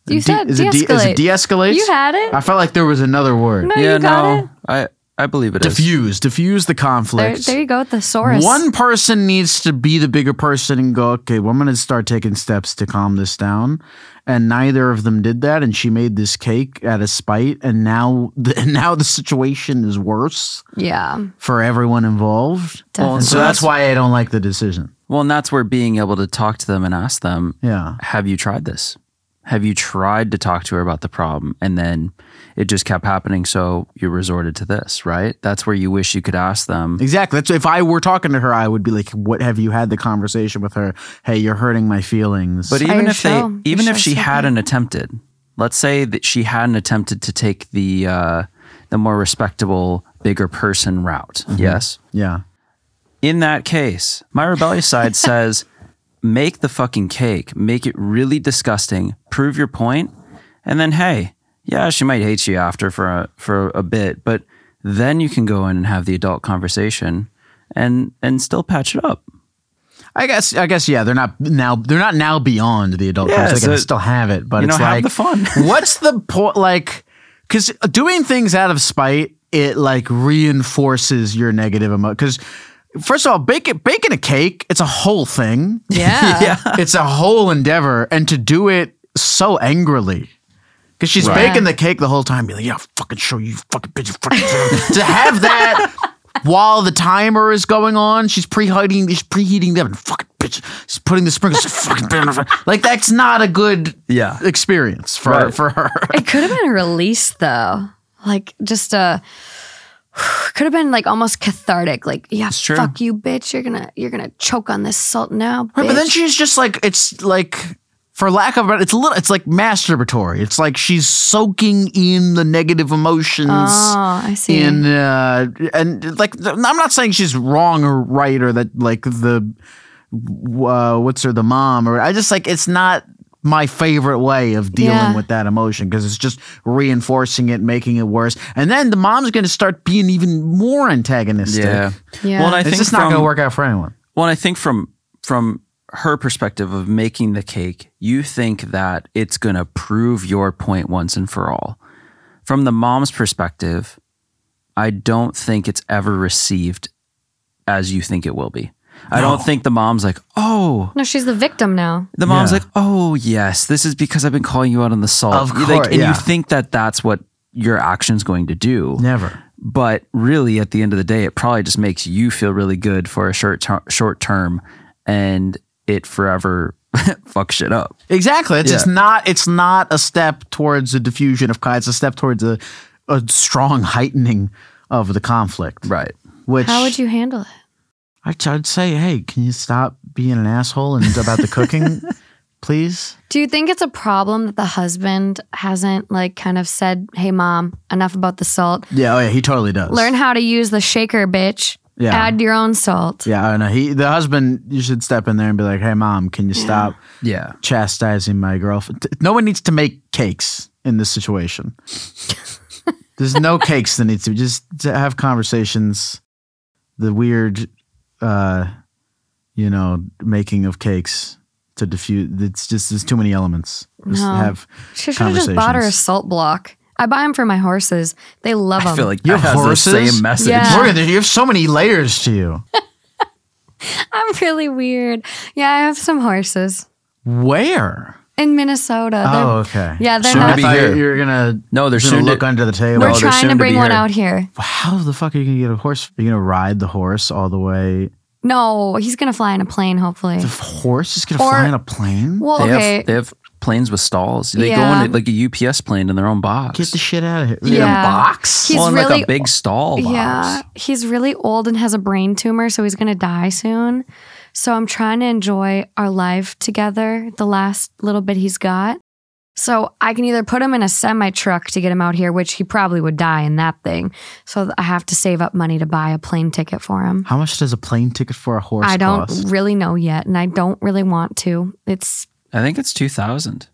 You said de-escalate. Is it de-escalate? You had it. I felt like there was another word. No, yeah, you got it. I believe it is. Diffuse the conflict. There you go with the source. One person needs to be the bigger person and go, okay, well, I'm going to start taking steps to calm this down. And neither of them did that. And she made this cake out of spite. And now the situation is worse. Yeah. For everyone involved. Well, so that's why I don't like the decision. Well, and that's where being able to talk to them and ask them, yeah, have you tried this? Have you tried to talk to her about the problem? And then it just kept happening, so you resorted to this, right? That's where you wish you could ask them. Exactly. If I were talking to her, I would be like, "What, have you had the conversation with her? Hey, you're hurting my feelings." But even if she hadn't attempted, let's say that she hadn't attempted to take the more respectable, bigger person route. Mm-hmm. Yes. Yeah. In that case, my rebellious side says, make the fucking cake, make it really disgusting, prove your point, and then, hey, yeah, she might hate you after for a bit, but then you can go in and have the adult conversation and still patch it up. I guess yeah, they're not now beyond the adult conversation. They can still have it, but it's like, have the fun. What's the point? Like, because doing things out of spite, it like reinforces your negative emotion. Because First of all, baking a cake, it's a whole thing. Yeah. It's a whole endeavor. And to do it so angrily. Because she's baking the cake the whole time. Be like, yeah, I'll fucking show you, fucking bitch. To have that while the timer is going on, she's preheating them. And fucking bitch. She's putting the sprinkles. Fucking bitch. Like, that's not a good experience for her. It could have been a release, though. Like, just a... Could have been like almost cathartic, like yeah, fuck you, bitch. You're gonna choke on this salt now, bitch. Right, but then she's just like, it's like, for lack of it's a little, it's like masturbatory. It's like she's soaking in the negative emotions. Oh, I see. And like, I'm not saying she's wrong or right or that like the mom or I just like it's not my favorite way of dealing with that emotion because it's just reinforcing it, making it worse. And then the mom's going to start being even more antagonistic. Yeah. Well, and I think it's just not going to work out for anyone. Well, and I think from her perspective of making the cake, you think that it's going to prove your point once and for all. From the mom's perspective, I don't think it's ever received as you think it will be. I don't think the mom's like, oh. No, she's the victim now. The mom's like, oh, yes, this is because I've been calling you out on the salt. Of course, like, and you think that that's what your action's going to do. Never. But really, at the end of the day, it probably just makes you feel really good for a short term, and it forever fucks shit up. Exactly. It's not a step towards a diffusion of kind. It's a step towards a strong heightening of the conflict. Right. Which, how would you handle it? I'd say, hey, can you stop being an asshole and about the cooking, please? Do you think it's a problem that the husband hasn't like kind of said, hey, mom, enough about the salt? Yeah, oh yeah, he totally does. Learn how to use the shaker, bitch. Yeah. Add your own salt. Yeah, I know. The husband, you should step in there and be like, hey, mom, can you stop chastising my girlfriend? No one needs to make cakes in this situation. There's no cakes that need to be. Just have conversations. The weird... making of cakes to diffuse. It's just, there's too many elements. She should have just bought her a salt block. I buy them for my horses. They love them. I feel like you have horses? The same message. Yeah. Morgan, you have so many layers to you. I'm really weird. Yeah, I have some horses. Where? In Minnesota. Oh, okay. Yeah, they're soon not. To be here. You're gonna no. They're soon to look under the table. We're trying to bring one out here. How the fuck are you gonna get a horse? Are you gonna ride the horse all the way? No, he's gonna fly in a plane. Hopefully, the horse is gonna fly in a plane. Well, they have planes with stalls. They go in like a UPS plane in their own box. Get the shit out of here. Yeah, in a box. He's really, like a big stall box. Yeah, he's really old and has a brain tumor, so he's gonna die soon. So I'm trying to enjoy our life together, the last little bit he's got. So I can either put him in a semi-truck to get him out here, which he probably would die in that thing. So I have to save up money to buy a plane ticket for him. How much does a plane ticket for a horse cost? I don't really know yet, and I don't really want to. I think it's $2,000.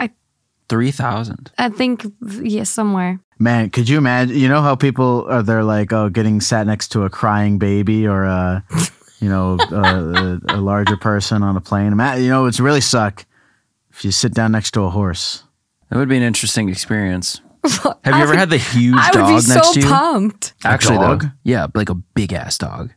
$3,000. I think, yeah, somewhere. Man, could you imagine? You know how people are, they're like, oh, getting sat next to a crying baby or a... a larger person on a plane. You know, it's really suck if you sit down next to a horse. That would be an interesting experience. Have you ever had the huge dog next to you? I would be so pumped. Actually, a dog? Though, yeah, like a big ass dog.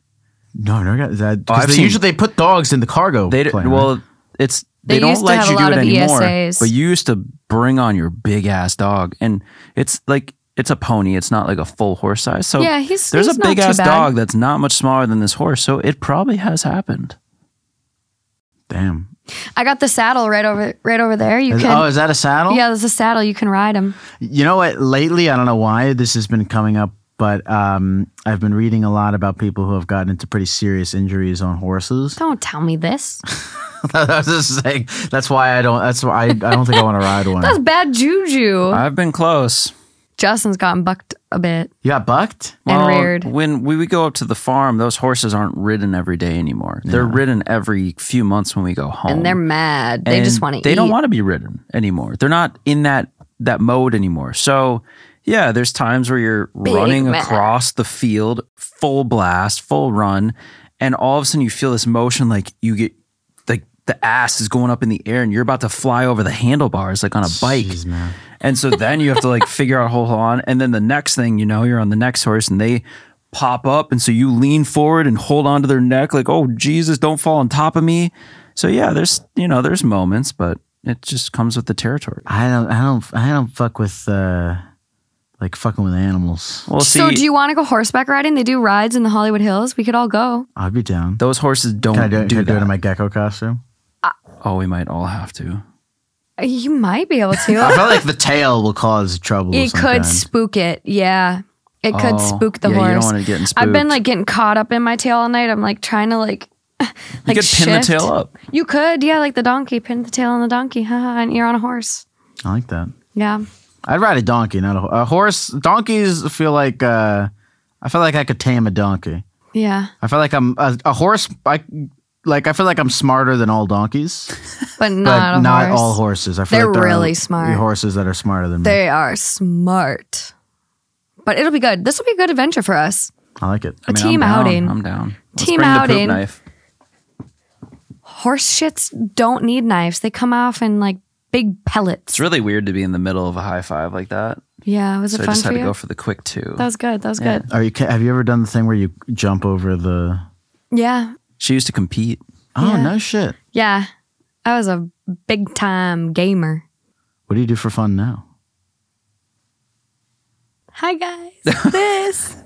No, never got that. Because usually they put dogs in the cargo plane. Well, it's they don't let you do it anymore. ESAs. But you used to bring on your big ass dog, and it's like. It's a pony. It's not like a full horse size. So yeah, there's a big ass dog that's not much smaller than this horse. So it probably has happened. Damn. I got the saddle right over there. Is that a saddle? Yeah, there's a saddle. You can ride him. You know what? Lately, I don't know why this has been coming up, but I've been reading a lot about people who have gotten into pretty serious injuries on horses. Don't tell me this. I was just saying. That's why I don't think I want to ride one. That's bad juju. I've been close. Justin's gotten bucked a bit. You got bucked? And reared. When we would go up to the farm, those horses aren't ridden every day anymore. Yeah. They're ridden every few months when we go home. And they're mad. They just want to eat. They don't want to be ridden anymore. They're not in that mode anymore. So, yeah, there's times where you're running across the field, full blast, full run, and all of a sudden you feel this motion like you get... the ass is going up in the air and you're about to fly over the handlebars like on a bike. Jeez, man. And so then you have to like figure out hold on. And then the next thing you know, you're on the next horse and they pop up. And so you lean forward and hold onto their neck like, oh, Jesus, don't fall on top of me. So, yeah, there's moments, but it just comes with the territory. I don't fuck with like fucking with animals. Well, so do you want to go horseback riding? They do rides in the Hollywood Hills. We could all go. I'd be down. Those horses don't do that. Can I do it in my gecko costume? We might all have to. You might be able to. I feel like the tail will cause trouble. It could spook it. Yeah. It could spook the horse. You don't want it getting spooked. I've been like getting caught up in my tail all night. I'm like trying to like you could shift. Pin the tail up. You could, yeah, like the donkey. Pin the tail on the donkey. And you're on a horse. I like that. Yeah. I'd ride a donkey, not a horse. Donkeys feel like, I feel like I could tame a donkey. Yeah. I feel like I'm a horse. I feel like I'm smarter than all donkeys. But not all horses. I feel they're like really smart. The horses that are smarter than me. They are smart. But it'll be good. This will be a good adventure for us. I like it. I mean, team outing. I'm down. Let's team outing. The poop knife. Horse shits don't need knives. They come off in like big pellets. It's really weird to be in the middle of a high five like that. Yeah, was it fun for you? So I just had to go for the quick two. That was good. That was good. Have you ever done the thing where you jump over the? Yeah. She used to compete. Oh, yeah. No shit. Yeah. I was a big time gamer. What do you do for fun now? Hi, guys. This.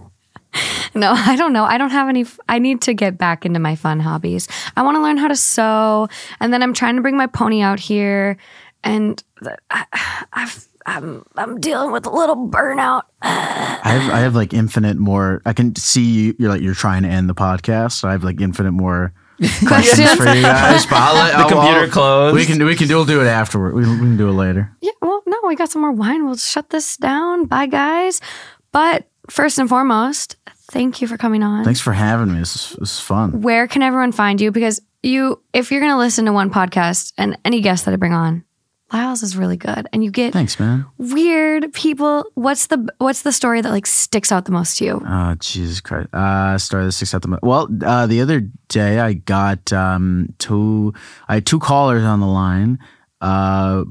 No, I don't know. I don't have any. I need to get back into my fun hobbies. I want to learn how to sew. And then I'm trying to bring my pony out here. And I'm dealing with a little burnout. I have like infinite more. I can see you're trying to end the podcast. So I have like infinite more questions for you guys. The computer closed. We'll do it afterward. We can do it later. Yeah. Well, no, we got some more wine. We'll shut this down. Bye, guys. But first and foremost, thank you for coming on. Thanks for having me. This is fun. Where can everyone find you? Because if you're gonna listen to one podcast and any guest that I bring on, Lyle's is really good, and you get thanks, man. Weird people. What's the story that like sticks out the most to you? Oh, Jesus Christ! Story that sticks out the most. Well, the other day I got two callers on the line. I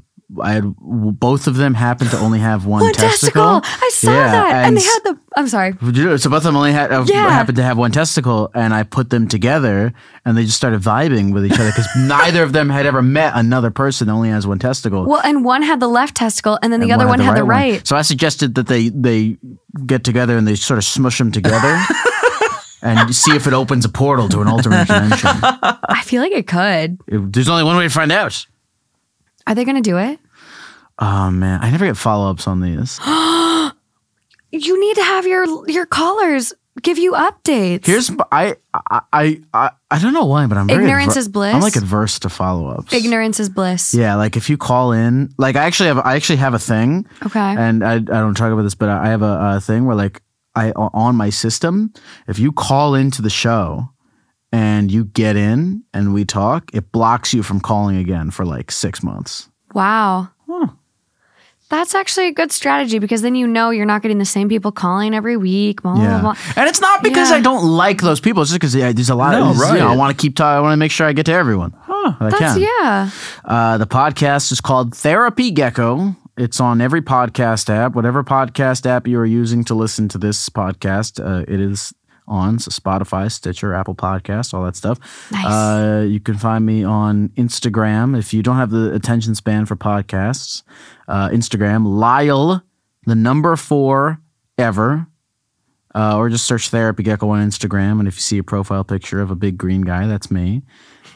had both of them happened to only have one testicle. I saw that, and they had the. I'm sorry. So both of them only happened to have one testicle, and I put them together, and they just started vibing with each other because neither of them had ever met another person that only has one testicle. Well, and one had the left testicle, and then the other one had the right. So I suggested that they get together and they sort of smush them together. And see if it opens a portal to an alternate dimension. I feel like it could. There's only one way to find out. Are they going to do it? Oh, man. I never get follow-ups on these. You need to have your callers give you updates. I don't know why, but I'm very... Ignorance is bliss. I'm like adverse to follow-ups. Ignorance is bliss. Yeah, like if you call in... Like I actually have a thing. Okay. And I don't talk about this, but I have a thing where like on my system, if you call into the show... and you get in and we talk, it blocks you from calling again for like 6 months. Wow. Huh. That's actually a good strategy because then you know you're not getting the same people calling every week. Blah, yeah. Blah, blah. And it's not because I don't like those people. It's just because there's a lot of... Right. You know, I want to keep talking. I want to make sure I get to everyone. Huh. Yeah. The podcast is called Therapy Gecko. It's on every podcast app. Whatever podcast app you are using to listen to this podcast, it is... on so Spotify, Stitcher, Apple Podcasts, all that stuff. Nice. You can find me on Instagram. If you don't have the attention span for podcasts, Instagram, Lyle, 4 ever. Or just search Therapy Gecko on Instagram. And if you see a profile picture of a big green guy, that's me.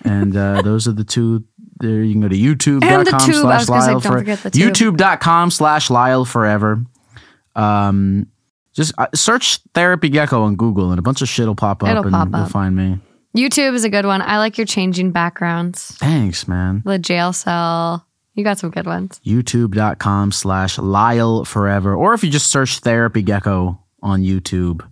And those are the two. There, you can go to youtube.com/LyleForever. Just search Therapy Gecko on Google and a bunch of shit will pop up. You'll find me. YouTube is a good one. I like your changing backgrounds. Thanks, man. The jail cell. You got some good ones. YouTube.com/LyleForever. Or if you just search Therapy Gecko on YouTube.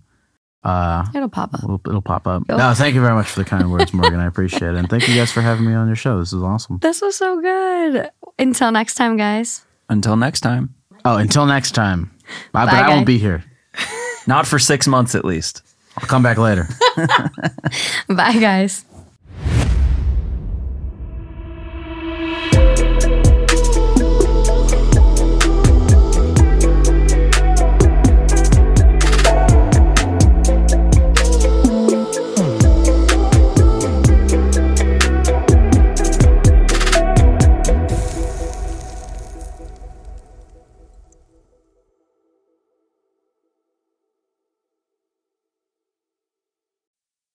It'll pop up. It'll pop up. No, thank you very much for the kind words, Morgan. I appreciate it. And thank you guys for having me on your show. This is awesome. This was so good. Until next time, guys. Until next time. Oh, until next time. Bye, but guys. I won't be here. Not for 6 months, at least. I'll come back later. Bye, guys.